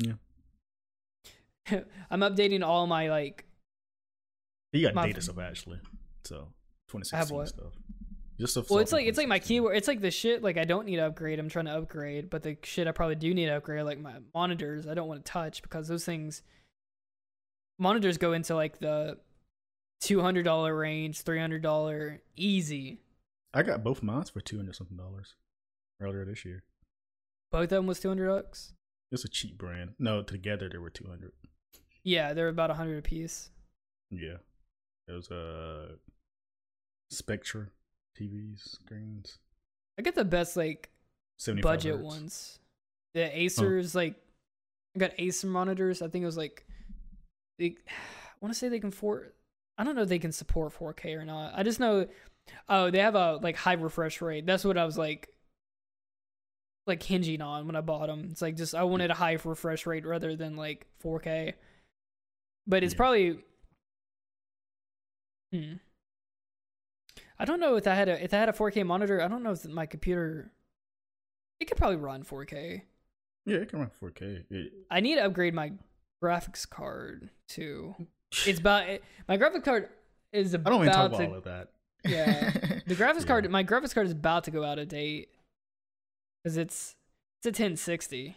Yeah, I'm updating all my like. You got my, data stuff actually, so twenty sixteen stuff. Just stuff well, it's like it's like my keyboard. It's like the shit like I don't need to upgrade. I'm trying to upgrade, but the shit I probably do need to upgrade, like my monitors, I don't want to touch because those things. Monitors go into like the. two hundred dollars range, three hundred dollars easy. I got both mods for two hundred something dollars earlier this year. Both of them was two hundred bucks? It's a cheap brand. No, together they were two hundred. Yeah, they were about one hundred a piece. Yeah. It was uh, Spectra T Vs, screens. I get the best like budget hertz. ones. The Acer's oh. like, I got Acer monitors. I think it was like, they, I want to say they can afford... I don't know if they can support four K or not. I just know, oh, they have a like high refresh rate. That's what I was like, like hinging on when I bought them. It's like just I wanted a high refresh rate rather than like four K. But it's yeah. probably, hmm. I don't know if I had a if I had a four K monitor. I don't know if my computer, it could probably run four K. Yeah, it can run four K. It, I need to upgrade my graphics card too. It's about it, my graphics card is about I don't even talk about to, all of that. Yeah, the graphics yeah. card, my graphics card is about to go out of date because it's it's a ten sixty.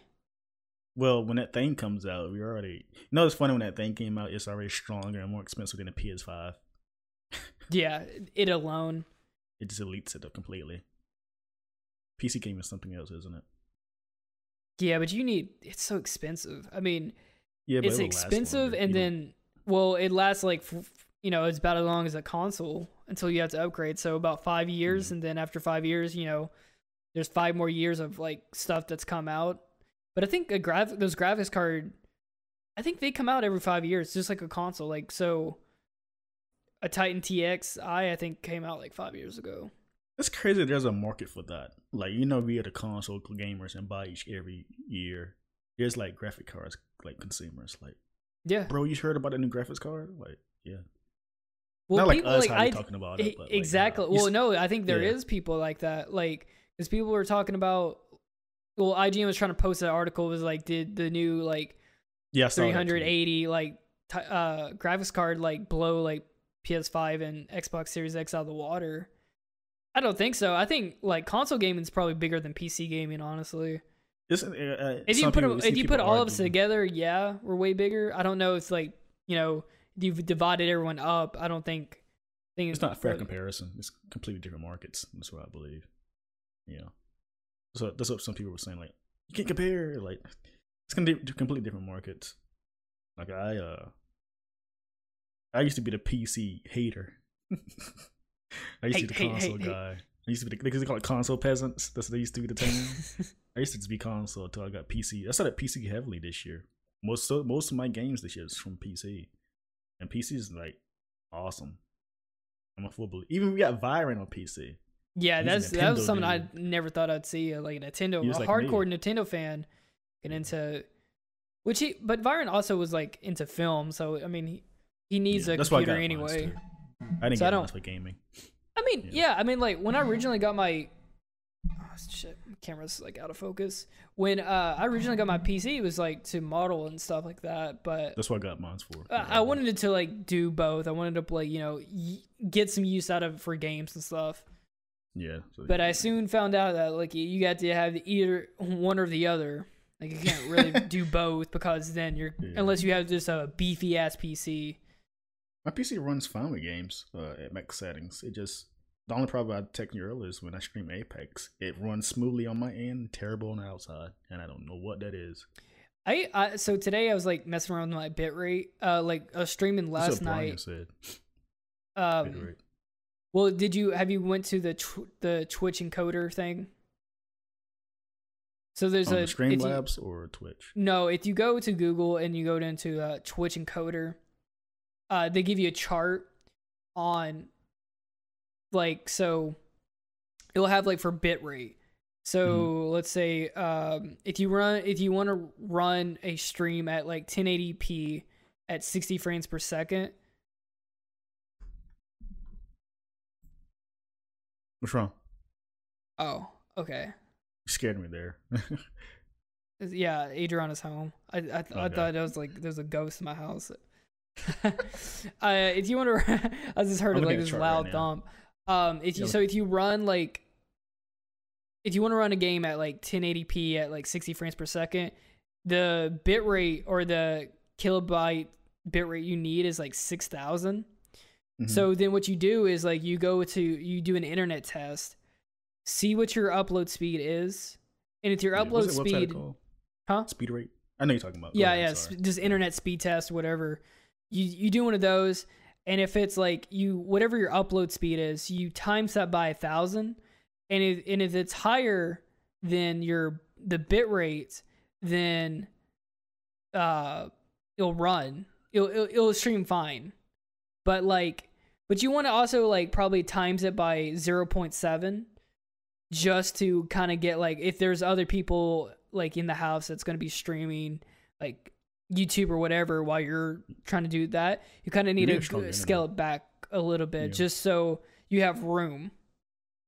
Well, when that thing comes out, we already. You know, it's funny when that thing came out, it's already stronger and more expensive than a P S five. Yeah, it alone. It just deletes it completely. P C game is something else, isn't it? Yeah, but you need. It's so expensive. I mean, yeah, but it's expensive, and you then. Know. Well, it lasts like, you know, it's about as long as a console until you have to upgrade. So about five years. Mm-hmm. And then after five years, you know, there's five more years of like stuff that's come out. But I think a graph, those graphics card, I think they come out every five years, just like a console. Like, so a Titan T X i, I think came out like five years ago. That's crazy. There's a market for that. Like, you know, we are the console gamers and buy each every year. There's like graphic cards, like consumers, like. Yeah, bro, you heard about the new graphics card? Like, yeah. Well, not like people, us like, how I, you're talking about it. But exactly. Like, uh, well, no, I think there yeah. is people like that. Like, because people were talking about. Well, I G N was trying to post an article. Was like, did the new like, yeah, three eighty like t- uh graphics card like blow like P S five and Xbox Series X out of the water? I don't think so. I think like console gaming is probably bigger than P C gaming, honestly. This, uh, if you put people, if you put all arguing. of us together, yeah, we're way bigger. I don't know. It's like, you know, you've divided everyone up. I don't think. think it's, it's not a fair comparison. It's completely different markets. That's what I believe. Yeah. So that's what some people were saying. Like, you can't compare. Like, it's gonna be completely different markets. Like I, uh, I used to be the P C hater. I used hate, to be the hate, console hate, guy. Hate. I used to be the, because they call it console peasants. That's what they used to be the term. I used to just be console until I got P C. I started P C heavily this year. Most so, most of my games this year is from P C, and P C is like awesome. I'm a full believer. Even we got Viren on P C. Yeah, that's that was something dude. I never thought I'd see. Like a Nintendo, a like hardcore me. Nintendo fan, get into Which he, but Byron also was like into film, so I mean, he, he needs yeah, a computer anyway. I didn't so get into gaming. I mean, yeah. yeah, I mean, like when I originally got my, oh shit, my camera's like out of focus. When uh, I originally got my P C, it was like to model and stuff like that. But that's what I got mine for. Uh, I wanted it to like do both. I wanted to play, you know, y get some use out of it for games and stuff. Yeah. So but yeah. I soon found out that like you got to have either one or the other. Like, you can't really do both because then you're... Yeah. Unless you have just a beefy-ass P C. My P C runs fine with games uh, at max settings. It just... The only problem I texted you earlier is when I stream Apex, it runs smoothly on my end, terrible on the outside, and I don't know what that is. I, I So today I was, like, messing around with my bitrate. Uh, like, I was streaming last That's what Brian night. Said. Um, bitrate. Well, did you... Have you went to the tw the Twitch encoder thing? So there's on a Streamlabs you, or Twitch. No, if you go to Google and you go into uh, Twitch encoder, uh, they give you a chart on, like, so it'll have like for bitrate. So mm-hmm. let's say um, if you run if you want to run a stream at like ten eighty p at sixty frames per second. What's wrong? Oh, okay. You scared me there. Yeah, Adrian is home. I I, th okay. I thought it was like there's a ghost in my house. uh, if you want to, I just heard of, like this loud right thump. Um, if you yeah, so if you run like, if you want to run a game at like ten eighty p at like sixty frames per second, the bitrate or the kilobyte bitrate you need is like six thousand. Mm-hmm. So then what you do is like you go to you do an internet test. See what your upload speed is, and if your yeah, upload speed, huh? Speed rate. I know you're talking about. Yeah, ahead, yeah. Just internet speed test, whatever. You you do one of those, and if it's like you whatever your upload speed is, you times that by a thousand, and if and if it's higher than your the bit rate, then uh, it'll run. It'll it'll, it'll stream fine, but like, but you want to also like probably times it by zero point seven. Just to kind of get like if there's other people like in the house that's going to be streaming like YouTube or whatever while you're trying to do that, you kind of need really to scale it back a little bit, yeah. just so you have room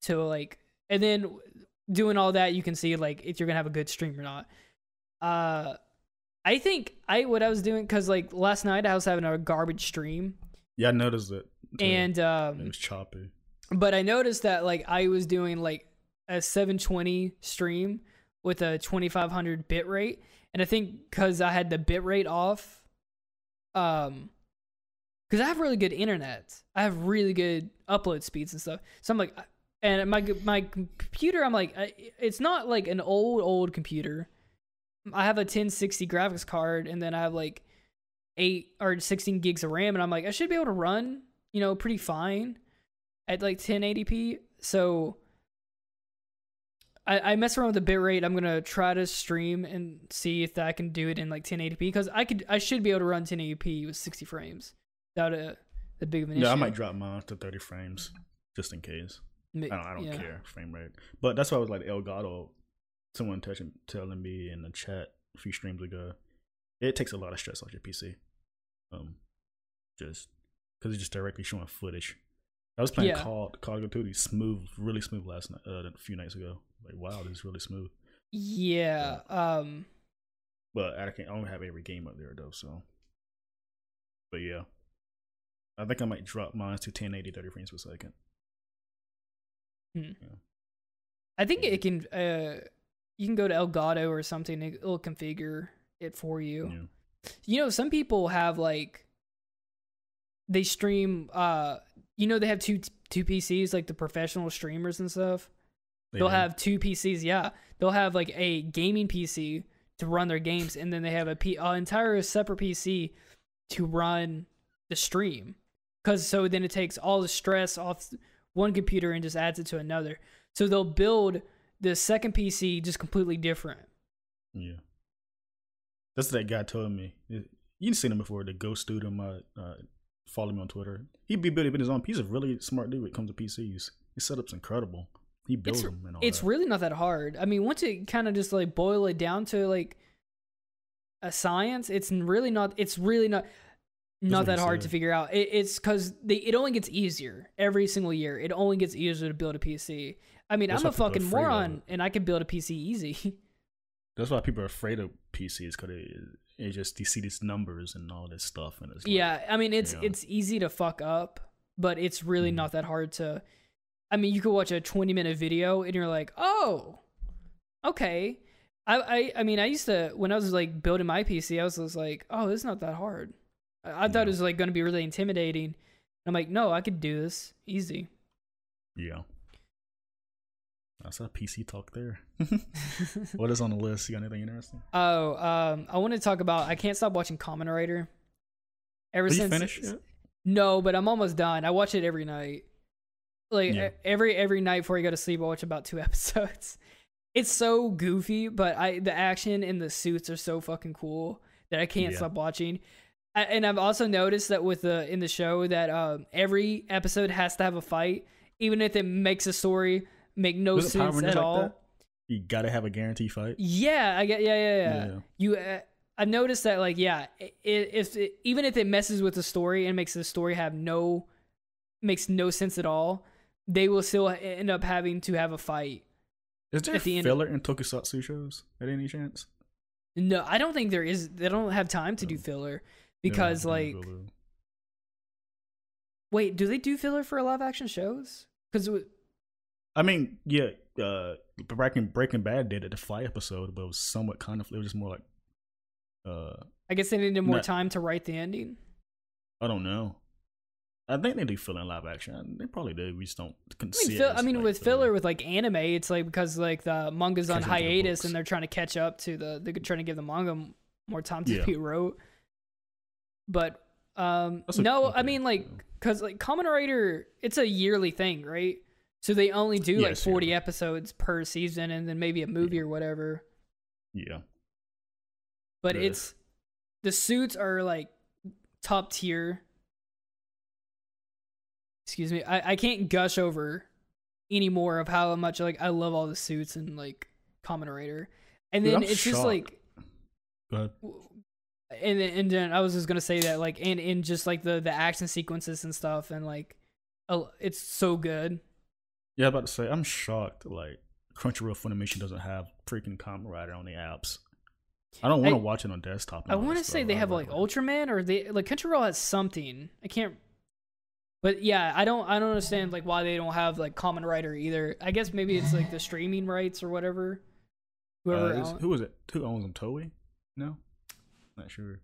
to like, and then doing all that you can see like if you're gonna have a good stream or not. uh I think I what I was doing, because like last night I was having a garbage stream, yeah I noticed it too. And um it was choppy, but I noticed that like I was doing like a seven twenty stream with a twenty-five hundred bit rate, and I think because I had the bit rate off, um because I have really good internet, I have really good upload speeds and stuff, so I'm like, and my my computer, I'm like, it's not like an old old computer. I have a ten sixty graphics card, and then I have like eight or sixteen gigs of RAM, and I'm like, I should be able to run, you know, pretty fine at like ten eighty p. So I, I mess around with the bit rate. I'm gonna try to stream and see if I can do it in like ten eighty p, because I could, I should be able to run ten eighty p with sixty frames without a that big of an yeah, issue. Yeah, I might drop mine to thirty frames just in case. I don't, I don't yeah. care frame rate, but that's why I was like Elgato. Someone touching, telling me in the chat a few streams ago, it takes a lot of stress off your P C, um, just because it's just directly showing footage. I was playing yeah. Call Call of Duty smooth, really smooth last night, uh, a few nights ago. Like, wow, this is really smooth. Yeah. yeah. Um. But I can't. I don't have every game up there though. So. But yeah, I think I might drop mine to ten eighty, thirty frames per second. Hmm. Yeah. I think it can. Uh, you can go to Elgato or something. It'll configure it for you. Yeah. You know, some people have like. They stream. Uh, you know, they have two two P Cs, like the professional streamers and stuff. They'll have two P Cs, yeah. They'll have like a gaming P C to run their games, and then they have a P an entire separate P C to run the stream. Cause so then it takes all the stress off one computer and just adds it to another. So they'll build the second P C just completely different. Yeah, that's what that guy told me. You've seen him before, the ghost dude on my uh, follow me on Twitter. He'd be building his own. He's a really smart dude when it comes to P Cs. His setup's incredible. He builds them and all that. It's really not that hard. I mean, once it kind of just like boil it down to like, a science. It's really not. It's really not. Not that hard to figure out. It, it's because it only gets easier every single year. It only gets easier to build a P C. I mean, I'm a fucking moron, and I can build a P C easy. That's why people are afraid of P Cs, because it, it just, you see these numbers and all this stuff. And it's like, yeah, I mean, it's you know. it's easy to fuck up, but it's really mm-hmm. not that hard to. I mean, you could watch a twenty minute video, and you're like, oh, okay. I, I, I mean, I used to, when I was like building my P C, I was, was like, oh, it's not that hard. I thought it was like going to be really intimidating. I'm like, no, I could do this easy. Yeah. That's a P C talk there. What is on the list? You got anything interesting? Oh, um, I want to talk about, I can't stop watching Kamen Rider. Ever Did since you finish it? No, but I'm almost done. I watch it every night. Like yeah. every, every night before I go to sleep, I watch about two episodes. It's so goofy, but I, the action and the suits are so fucking cool that I can't yeah. stop watching. And I've also noticed that with the in the show that um, every episode has to have a fight, even if it makes a story make no Was sense at like all. That? You gotta have a guaranteed fight. Yeah, I get. Yeah, yeah, yeah. yeah. You, uh, I've noticed that. Like, yeah, it, if it, even if it messes with the story and makes the story have no makes no sense at all, they will still end up having to have a fight. Is there at the filler end of- in tokusatsu shows at any chance? No, I don't think there is. They don't have time to no. do filler. Because, like, wait, do they do filler for live action shows? Because w- I mean, yeah, uh, Breaking Breaking Bad did it, the Fly episode, but it was somewhat kind of, it was just more like, uh, I guess they needed more not, time to write the ending. I don't know. I think they do filler in live action. They probably do. We just don't consider. I mean, fill, it I mean like with filler, filler with like anime, it's like because like the manga's on hiatus the and they're trying to catch up to the they're trying to give the manga more time to yeah. be wrote. But um a, no okay. I mean like because like Kamen Rider, it's a yearly thing, right? So they only do yes, like forty yeah. episodes per season and then maybe a movie yeah. or whatever. Yeah, but it it's is. The suits are like top tier. Excuse me, I, I can't gush over any more of how much like I love all the suits and like Kamen Rider. And Dude, then I'm it's shocked. Just like go ahead. W- And then, and then I was just gonna say that like and in just like the, the action sequences and stuff and like oh, it's so good. Yeah, I'm about to say I'm shocked like Crunchyroll Funimation doesn't have freaking Kamen Rider on the apps. I don't want to watch it on desktop. I want to say they have like Ultraman or they like Crunchyroll has something. I can't. But yeah, I don't I don't understand like why they don't have like Kamen Rider either. I guess maybe it's like the streaming rights or whatever. Whoever uh, is, who is it? Who owns them? Toei? No. Not sure.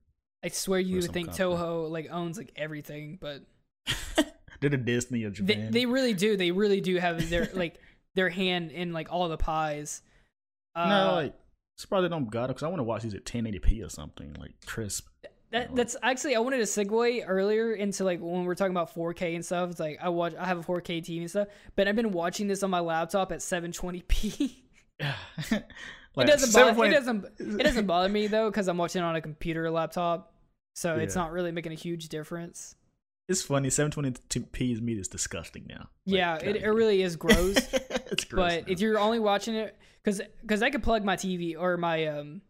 I swear you would think company. Toho like owns like everything, but they're the Disney of Japan. They, they really do. They really do have their like their hand in like all the pies. Uh, no, like it's probably don't got it because I want to watch these at ten eighty p or something like crisp. That you know, that's like, actually I wanted to segue earlier into like when we're talking about four K and stuff. It's like I watch I have a four K T V and stuff, but I've been watching this on my laptop at seven twenty p. Like it doesn't bother, it doesn't it doesn't bother me though because I'm watching it on a computer or laptop, so yeah. It's not really making a huge difference. It's funny, seven twenty p is me that's disgusting now. Like, yeah, it, it really is gross. It's gross. But now. If you're only watching it, because because I could plug my T V or my um,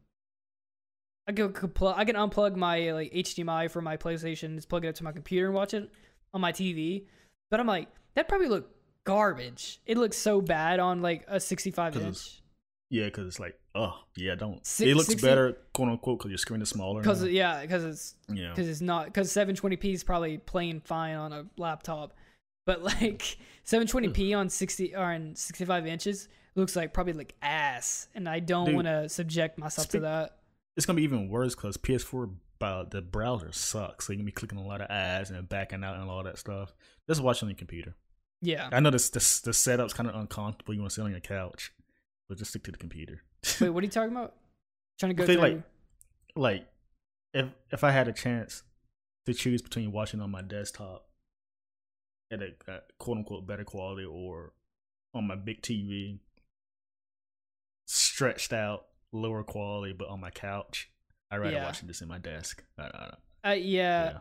I could, could plug I can unplug my like H D M I for my PlayStation, just plug it up to my computer and watch it on my T V. But I'm like, that probably looked garbage. It looks so bad on like a sixty-five inch. Yeah, because it's like, oh, yeah, don't. Six, it looks sixty better, quote unquote, because your screen is smaller. Cause, yeah, because it's, yeah. it's not, because seven twenty p is probably playing fine on a laptop. But like seven twenty p on sixty or on sixty-five inches looks like probably like ass. And I don't want to subject myself speak, to that. It's going to be even worse because P S four, the browser sucks. So you're going to be clicking a lot of ads and backing out and all that stuff. Just watch on your computer. Yeah. I know this, this, the setup's kind of uncomfortable. You want to sit on your couch. But just stick to the computer. Wait, what are you talking about? Trying to go through like, like, if if I had a chance to choose between watching on my desktop at a uh, quote unquote better quality or on my big T V, stretched out lower quality, but on my couch, I'd rather yeah. watch this in my desk. I, I, uh, yeah. yeah,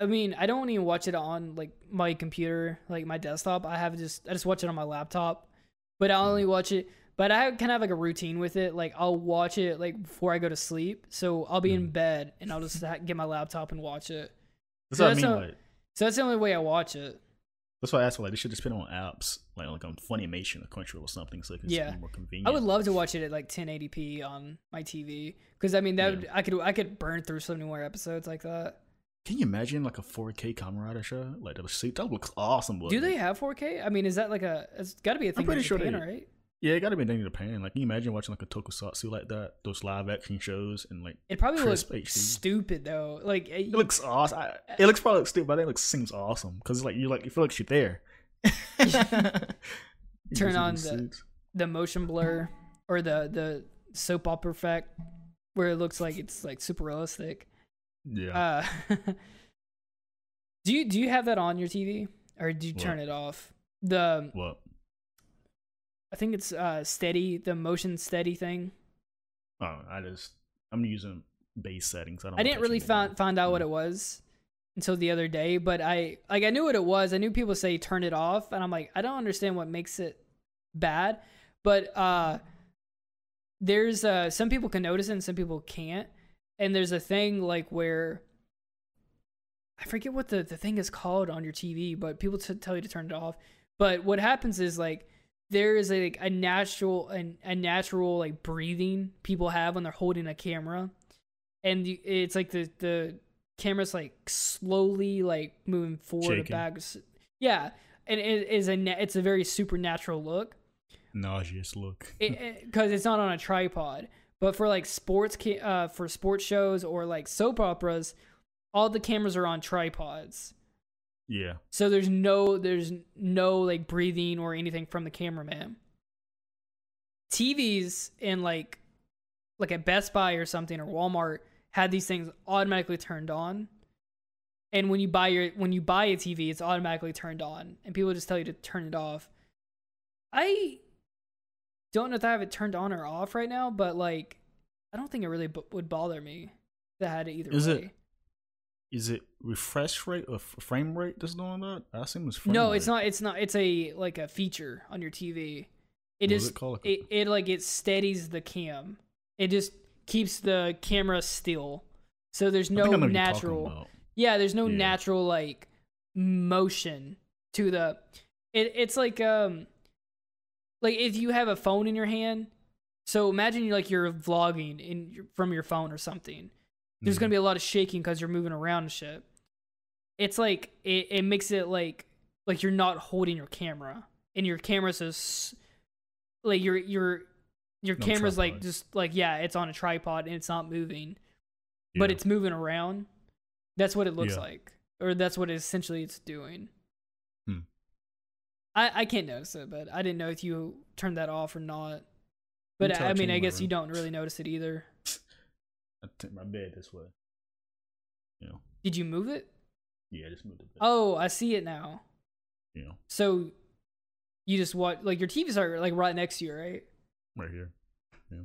I mean, I don't even watch it on like my computer, like my desktop. I have just I just watch it on my laptop, but I only mm. watch it. But I kind of have like a routine with it. Like I'll watch it like before I go to sleep. So I'll be mm. in bed and I'll just get my laptop and watch it. That's so what that's I mean. Not, like, so that's the only way I watch it. That's why I asked for, like, they should just put it on apps, like, like on Funimation or Crunchyroll or something, so it can yeah. be more convenient. I would love to watch it at like ten eighty p on my T V, because I mean that yeah. would, I could I could burn through some more episodes like that. Can you imagine like a four K Kamen Rider show? Like that would that looks awesome. Do they have four K? I mean, is that like a? It's got to be a thing. I'm pretty in sure Japan, they, right? Yeah, it got to be a thing in Japan. Like, can you imagine watching like a tokusatsu like that, those live action shows, and like it probably looks stupid though. Like it, it looks awesome. I, it looks probably looks stupid, but I think it looks, seems awesome because like you like you feel like you're there. Turn on the suits. the motion blur or the the soap opera effect where it looks like it's like super realistic. Yeah. Uh, do you do you have that on your T V, or do you turn what? it off? The what? I think it's uh steady, the motion steady thing. Oh, I just I'm using base settings. I don't. I didn't really find find out yeah. what it was until the other day, but I like I knew what it was. I knew people say turn it off, and I'm like, I don't understand what makes it bad. But uh, there's uh some people can notice it and some people can't. And there's a thing like where I forget what the, the thing is called on your T V, but people t- tell you to turn it off. But what happens is like there is a, like a natural an, a natural like breathing people have when they're holding a camera, and the, it's like the the camera's like slowly like moving forward Shaking. or back. Yeah, and it is a it's a very supernatural look, nauseous look, because it, it, it's not on a tripod. But for like sports, uh, for sports shows or like soap operas, all the cameras are on tripods. Yeah. So there's no, there's no like breathing or anything from the cameraman. T Vs in like, like at Best Buy or something or Walmart had these things automatically turned on. And when you buy your, when you buy a T V, it's automatically turned on, and people just tell you to turn it off. I. Don't know if I have it turned on or off right now, but like, I don't think it really b- would bother me if I had it either is way. It, is it refresh rate or f- frame rate that's doing that? I assume it's frame no, rate. it's not. It's not. It's a like a feature on your T V. It what is. It, called? it it like it steadies the cam. It just keeps the camera still. So there's no natural. Yeah, there's no yeah. natural like motion to the. It it's like um. Like if you have a phone in your hand, so imagine you like you're vlogging in from your phone or something. There's mm-hmm. gonna be a lot of shaking because you're moving around and shit. It's like it, it makes it like like you're not holding your camera, and your camera's just like your your your no camera's tripod. like just like yeah, it's on a tripod and it's not moving, yeah. but it's moving around. That's what it looks yeah. like, or that's what essentially it's doing. Hmm. I, I can't notice it, but I didn't know if you turned that off or not. But I, I mean, I guess room. you don't really notice it either. I took my bed this way. Yeah. Did you move it? Yeah, I just moved it. Oh, I see it now. Yeah. So you just watch, like your T Vs are like right next to you, right? Right here. Yeah.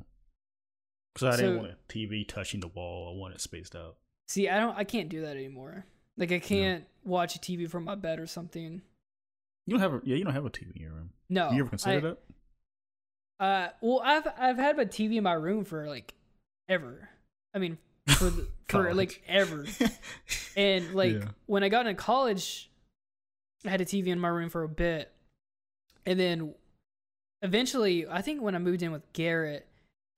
Because I so, didn't want a T V touching the wall. I want it spaced out. See, I don't. I can't do that anymore. Like I can't no. watch a T V from my bed or something. You don't have a yeah. You don't have a T V in your room. No. You ever considered that? Uh, well, I've I've had my T V in my room for like ever. I mean, for for like ever. And like yeah. when I got into college, I had a T V in my room for a bit, and then eventually, I think when I moved in with Garrett,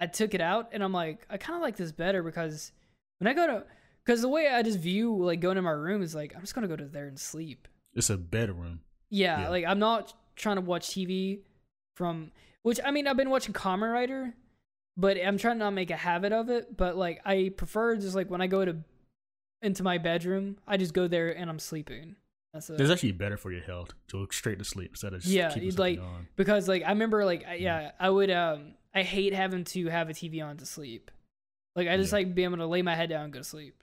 I took it out, and I'm like, I kind of like this better because when I go to, because the way I just view like going to my room is like I'm just gonna go to there and sleep. It's a bedroom. Yeah, yeah, like I'm not trying to watch T V from which I mean I've been watching Kamen Rider, but I'm trying to not make a habit of it. But like I prefer just like when I go to into my bedroom, I just go there and I'm sleeping. That's it. It's actually better for your health to look straight to sleep instead of just yeah, keeping like on. Because like I remember like I, yeah, yeah I would um I hate having to have a T V on to sleep. Like I just yeah. like being able to lay my head down and go to sleep.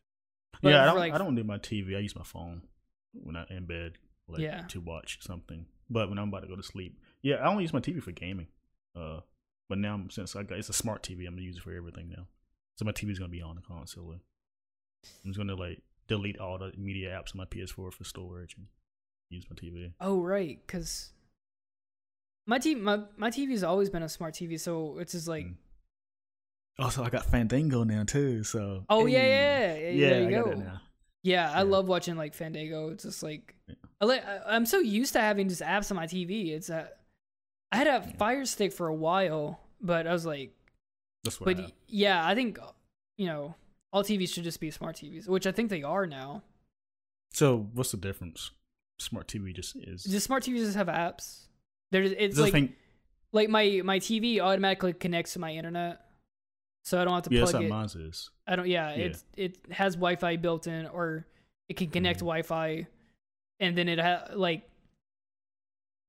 But yeah, I don't, like, I don't do my T V. I use my phone when I'm in bed. Like yeah. to watch something, but when I'm about to go to sleep, yeah, I only use my T V for gaming. Uh, but now since I got it's a smart T V, I'm gonna use it for everything now. So my T V's gonna be on constantly. I'm just gonna like delete all the media apps on my P S four for storage and use my T V. Oh right, because My t- my my T V's always been a smart T V, so it's just like. Also, I got Fandango now too. So. Oh yeah, yeah, yeah. yeah, yeah there you I go. Got that now. Yeah, yeah, I love watching like Fandango. It's just like yeah. I li- I'm so used to having just apps on my T V. It's a, I had a yeah. Fire Stick for a while, but I was like. That's what. But I yeah, I think you know all T Vs should just be smart T Vs, which I think they are now. So what's the difference? Smart T V just is. Just smart T Vs just have apps. There, it's like, thing, like my, my T V automatically connects to my internet, so I don't have to yeah, plug it. Yeah, that's how mine is. I don't. Yeah, yeah, it it has Wi-Fi built in, or it can connect mm-hmm. Wi-Fi, and then it ha- like.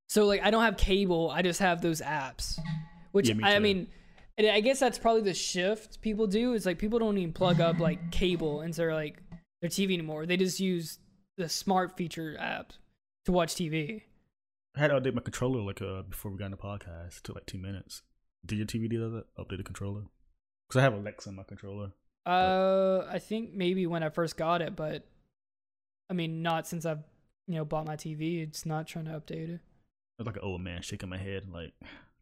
So like I don't have cable. I just have those apps, which yeah, me I, I mean, and I guess that's probably the shift people do. Is like people don't even plug up like cable into like their T V anymore. They just use the smart feature app to watch T V. I had to update my controller like uh, before we got in the podcast. It took like two minutes. Did your T V do that? Update the controller? Because I have Alexa in my controller. Uh, but. I think maybe when I first got it, but I mean, not since I've you know bought my T V. It's not trying to update it. It's like an old man shaking my head, like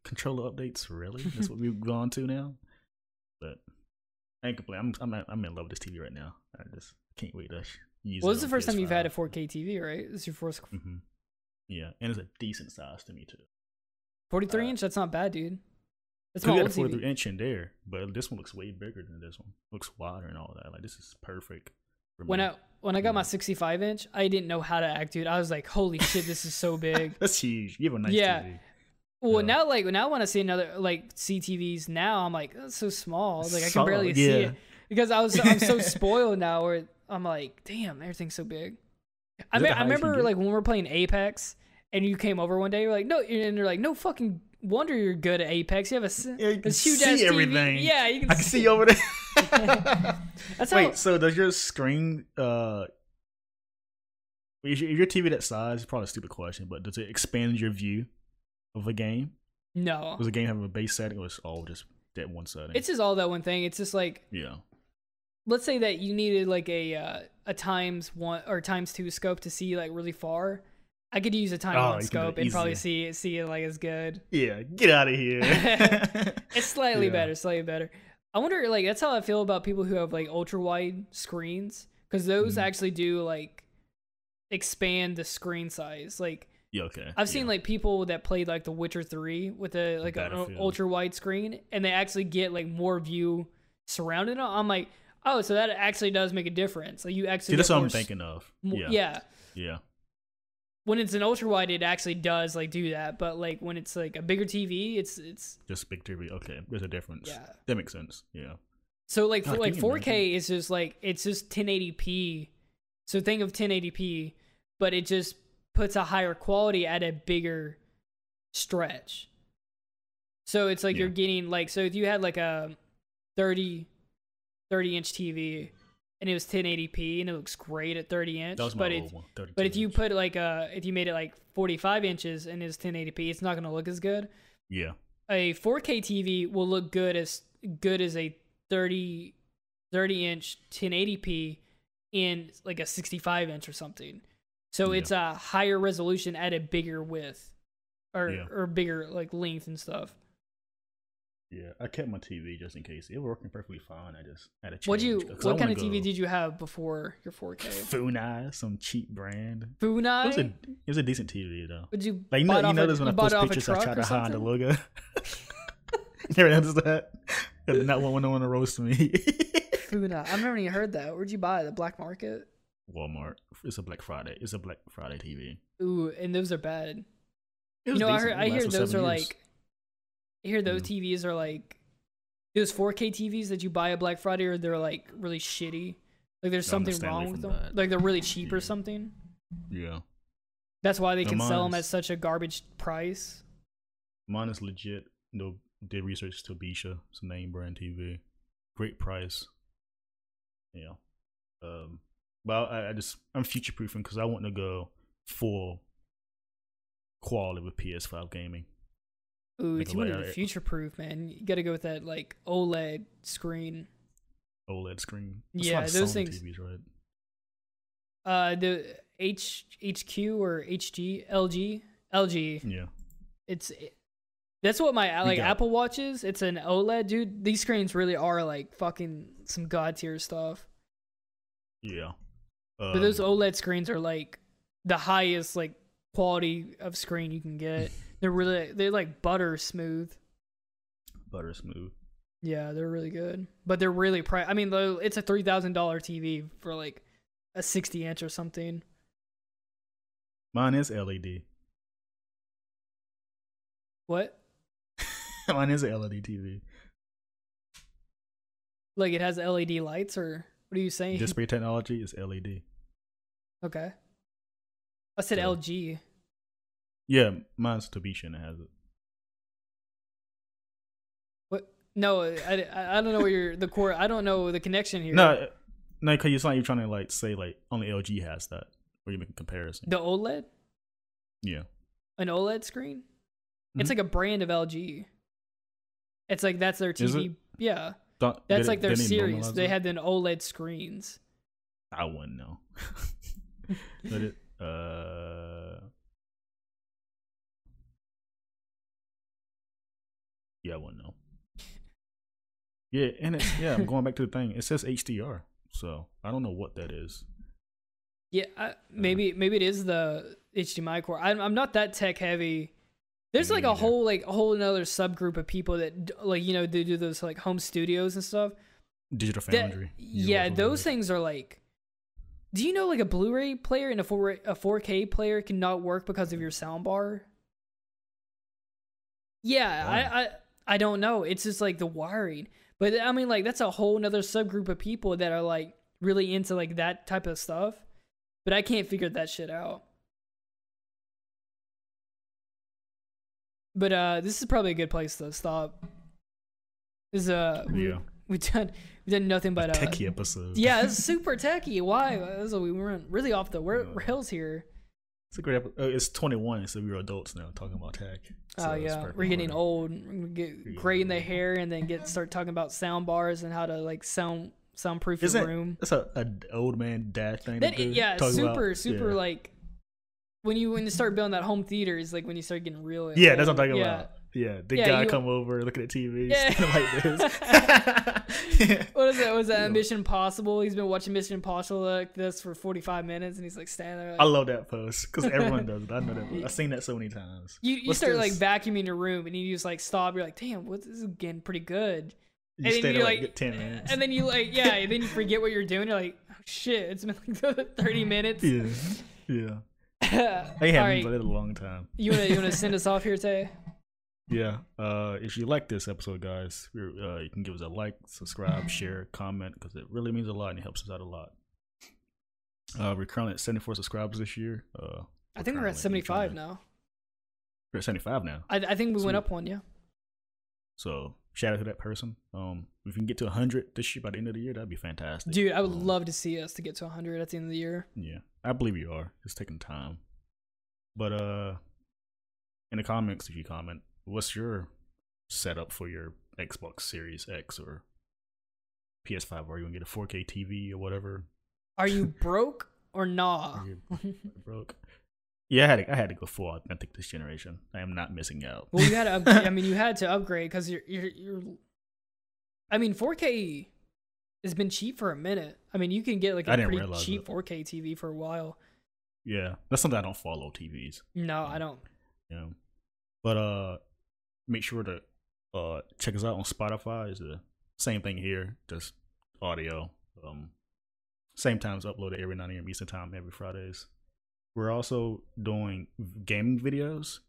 controller updates. Really? That's what we've gone to now. But I ain't complaining. I'm I'm I'm in love with this T V right now. I just can't wait to use it. Well, this is the first P S five. Time you've had a four K T V, right? This is your first. Mm-hmm. Yeah, and it's a decent size to me too. Forty-three uh, inch, that's not bad, dude. That's my old T V. Forty-three inch in there, but this one looks way bigger than this one. Looks wider and all that. Like this is perfect. For when me. I when I got yeah. my sixty-five inch, I didn't know how to act, dude. I was like, holy shit, this is so big. That's huge. You have a nice yeah. T V. Well, uh, now like now I want to see another like see T Vs now. I'm like that's so small. Like I can barely yeah. see it because I was I'm so spoiled now. Where I'm like, damn, everything's so big. I, me- I remember like when we were playing Apex and you came over one day, you're like, no, and they're like, no fucking wonder you're good at Apex. You have a, yeah, you can a huge see ass everything. T V. Yeah, you can I can see, see over there. That's how- Wait, so does your screen, uh, is your, your T V that size? It's probably a stupid question, but does it expand your view of a game? No. Does the game have a base setting or is it all just that one setting? It's just all that one thing. It's just like, yeah. Let's say that you needed like a uh, a times one or times two scope to see like really far. I could use a times oh, one scope and probably see it see it like as good. Yeah, get out of here. It's slightly yeah. better, slightly better. I wonder like that's how I feel about people who have like ultra wide screens because those mm. actually do like expand the screen size. Like yeah, okay. I've seen yeah. like people that played like The Witcher three with a like an ultra wide screen and they actually get like more view surrounded. I'm like. Oh, so that actually does make a difference. Like you actually See, that's what I'm thinking of. Yeah. yeah. Yeah. When it's an ultra wide, it actually does like do that. But like when it's like a bigger T V, it's it's just big T V. Okay, there's a difference. Yeah. That makes sense. Yeah. So like God, for, like four K imagine? Is just like it's just ten eighty p. So think of ten eighty p, but it just puts a higher quality at a bigger stretch. So it's like yeah. you're getting like so if you had like a thirty. thirty inch T V and it was ten eighty p and it looks great at thirty inch that was my but old one, but if you put like uh if you made it like forty-five inches and it's ten eighty p it's not going to look as good. Yeah. A four K T V will look good as good as a thirty inch ten eighty p in like a sixty-five inch or something. So yeah. it's a higher resolution at a bigger width or yeah. or bigger like length and stuff. Yeah, I kept my T V just in case. It was working perfectly fine. I just had a change. What'd you, what kind of T V did you have before your four K? Funai, some cheap brand. Funai? It was a, it was a decent T V, though. Would you like, you know, you notice a, when you I post pictures, I try to hide the logo. Never noticed that. Not one on the roast to me. Funai. I've never even heard that. Where'd you buy it? The black market? Walmart. It's a Black Friday. It's a Black Friday T V. Ooh, and those are bad. You know, I, heard, I hear those are years. Like... I hear those mm. T Vs are like those four K T Vs that you buy at Black Friday or they're like really shitty. Like there's something wrong with them. That. Like they're really cheap yeah. or something. Yeah. That's why they no, can sell them at such a garbage price. Mine is legit. No, did research to Bisha. It's a name brand T V. Great price. Yeah. Um, but I, I just, I'm future proofing because I want to go full quality with P S five gaming. Ooh, if you want to future-proof, man, you got to go with that like OLED screen. OLED screen. That's yeah, those Sony things. T Vs, right? Uh, the H H Q or H G L G L G. Yeah. It's That's what my like Apple Watch is. It's an OLED, dude. These screens really are like fucking some god tier stuff. Yeah. Um, but those OLED screens are like the highest like quality of screen you can get. They're really they're like butter smooth. Butter smooth. Yeah, they're really good. But they're really pri- I mean, it's a three thousand dollars T V for like a sixty inch or something. Mine is L E D. What? Mine is an L E D T V. Like it has L E D lights, or what are you saying? Display technology is L E D. Okay. I said so, L G. Yeah, mine's Toshiba and it has it. What? No, I, I don't know what your the core. I don't know the connection here. No, no, because it's not like you're trying to like say like only L G has that, or you make a comparison. The OLED. Yeah. An OLED screen. It's mm-hmm. like a brand of L G. It's like that's their T V. Yeah. Th- that's like it, their series. They had then OLED screens. I wouldn't know. But it, uh... Yeah, I wouldn't know. Yeah, and it's, yeah, I'm going back to the thing. It says H D R. So I don't know what that is. Yeah, I, maybe uh, maybe it is the H D M I core. I'm, I'm not that tech heavy. There's like a whole like a whole another subgroup of people that like, you know, they do those like home studios and stuff. Digital Foundry. That, yeah, those things are like, do you know like a Blu-ray player and a four a four K player cannot work because of your sound bar? Yeah, wow. I, I I don't know. It's just like the wiring. But I mean, like that's a whole another subgroup of people that are like really into like that type of stuff. But I can't figure that shit out. But uh, this is probably a good place to stop. This is uh, we, yeah. we done we done nothing but a techie uh, episode. Yeah, it's super techie. Why? Was, we weren't really off the rails here. It's a great episode. Oh, it's twenty-one, so we're adults now talking about tech. So oh yeah, we're getting hard. old. We get gray in the hair, and then get start talking about sound bars and how to like sound soundproof Isn't your room. That's a, a old man dad thing. That, to do, yeah, super about, super yeah. like. When you when you start building that home theater, is like when you start getting real. Yeah, home. That's what I'm talking yeah. about. Yeah, the yeah, guy you, come over, look at the T V, yeah. standing like this. yeah. What is that? Was that yeah. Mission Impossible? He's been watching Mission Impossible like this for forty-five minutes, and he's like standing there. Like, I love that post because everyone does it. I know that. I've seen that so many times. You you What's start this? like vacuuming your room, and you just like stop. You're like, damn, what this is getting pretty good. You and stay there like, like ten minutes. And then you like yeah, and then you forget what you're doing. You're like, oh, shit, it's been like thirty minutes. Yeah, yeah. They haven't played it a long time. You wanna you wanna send us off here, Tay? Yeah. Uh, if you like this episode, guys, uh, you can give us a like, subscribe, share, comment, because it really means a lot and it helps us out a lot. Uh, we're currently at seventy-four subscribers this year. Uh, I think we're at seventy-five now. We're at seventy-five now. I, I think we so, went up one, yeah. So shout out to that person. Um, if we can get to a hundred this year by the end of the year, that'd be fantastic. Dude, I would um, love to see us to get to a hundred at the end of the year. Yeah. I believe you are. It's taking time. But uh, in the comments, if you comment, what's your setup for your Xbox Series X or P S five? Are you going to get a four K T V or whatever? Are you broke or nah? Are you broke? Yeah, I had, to, I had to go full authentic this generation. I am not missing out. Well, you had to upgrade. I mean, you had to upgrade because you're, you're, you're... I mean, four K... It's been cheap for a minute. I mean, you can get like a pretty cheap it. four K T V for a while. Yeah, that's something I don't follow T Vs. No, um, I don't. Yeah, you know. But uh, make sure to uh check us out on Spotify. It's the same thing here, just audio. Um, same times uploaded every nine a.m. Eastern time, every Fridays. We're also doing gaming videos.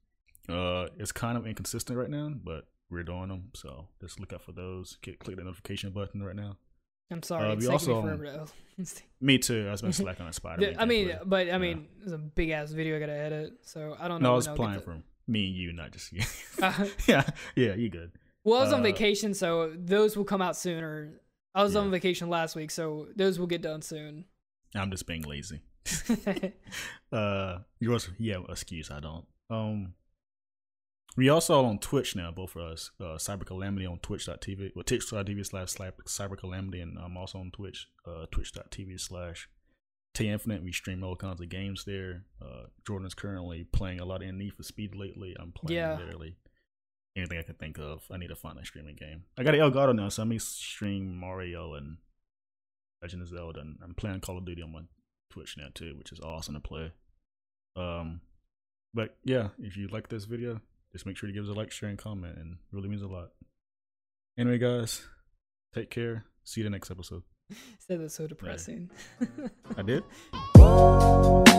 Uh, it's kind of inconsistent right now, but we're doing them. So just look out for those. Click, click the notification button right now. I'm sorry, uh, it's taking me forever. Me too. I was been slacking on Spider-Man. I mean, but I mean, yeah. It's a big ass video I gotta edit, so I don't know. No, I was applying for them. Me and you, not just you. uh, yeah, yeah, you good. Well, I was uh, on vacation, so those will come out sooner. I was yeah. on vacation last week, so those will get done soon. I'm just being lazy. uh, yours, yeah, excuse. I don't. Um, we also on Twitch now, both for us. Uh, Cyber Calamity on twitch dot t v, well, twitch dot t v slash Cyber Calamity, and I'm um, also on Twitch, uh, twitch dot t v slash Tay Infinite. We stream all kinds of games there. Uh, Jordan's currently playing a lot of Need for Speed lately. I'm playing yeah. literally anything I could think of. I need to find a streaming game. I got an Elgato now, so I may stream Mario and Legend of Zelda, and I'm playing Call of Duty on my Twitch now too, which is awesome to play. Um, but yeah, if you like this video, just make sure to give us a like, share, and comment, and it really means a lot. Anyway, guys, take care. See you in the next episode. Said that's so depressing. Right. I did.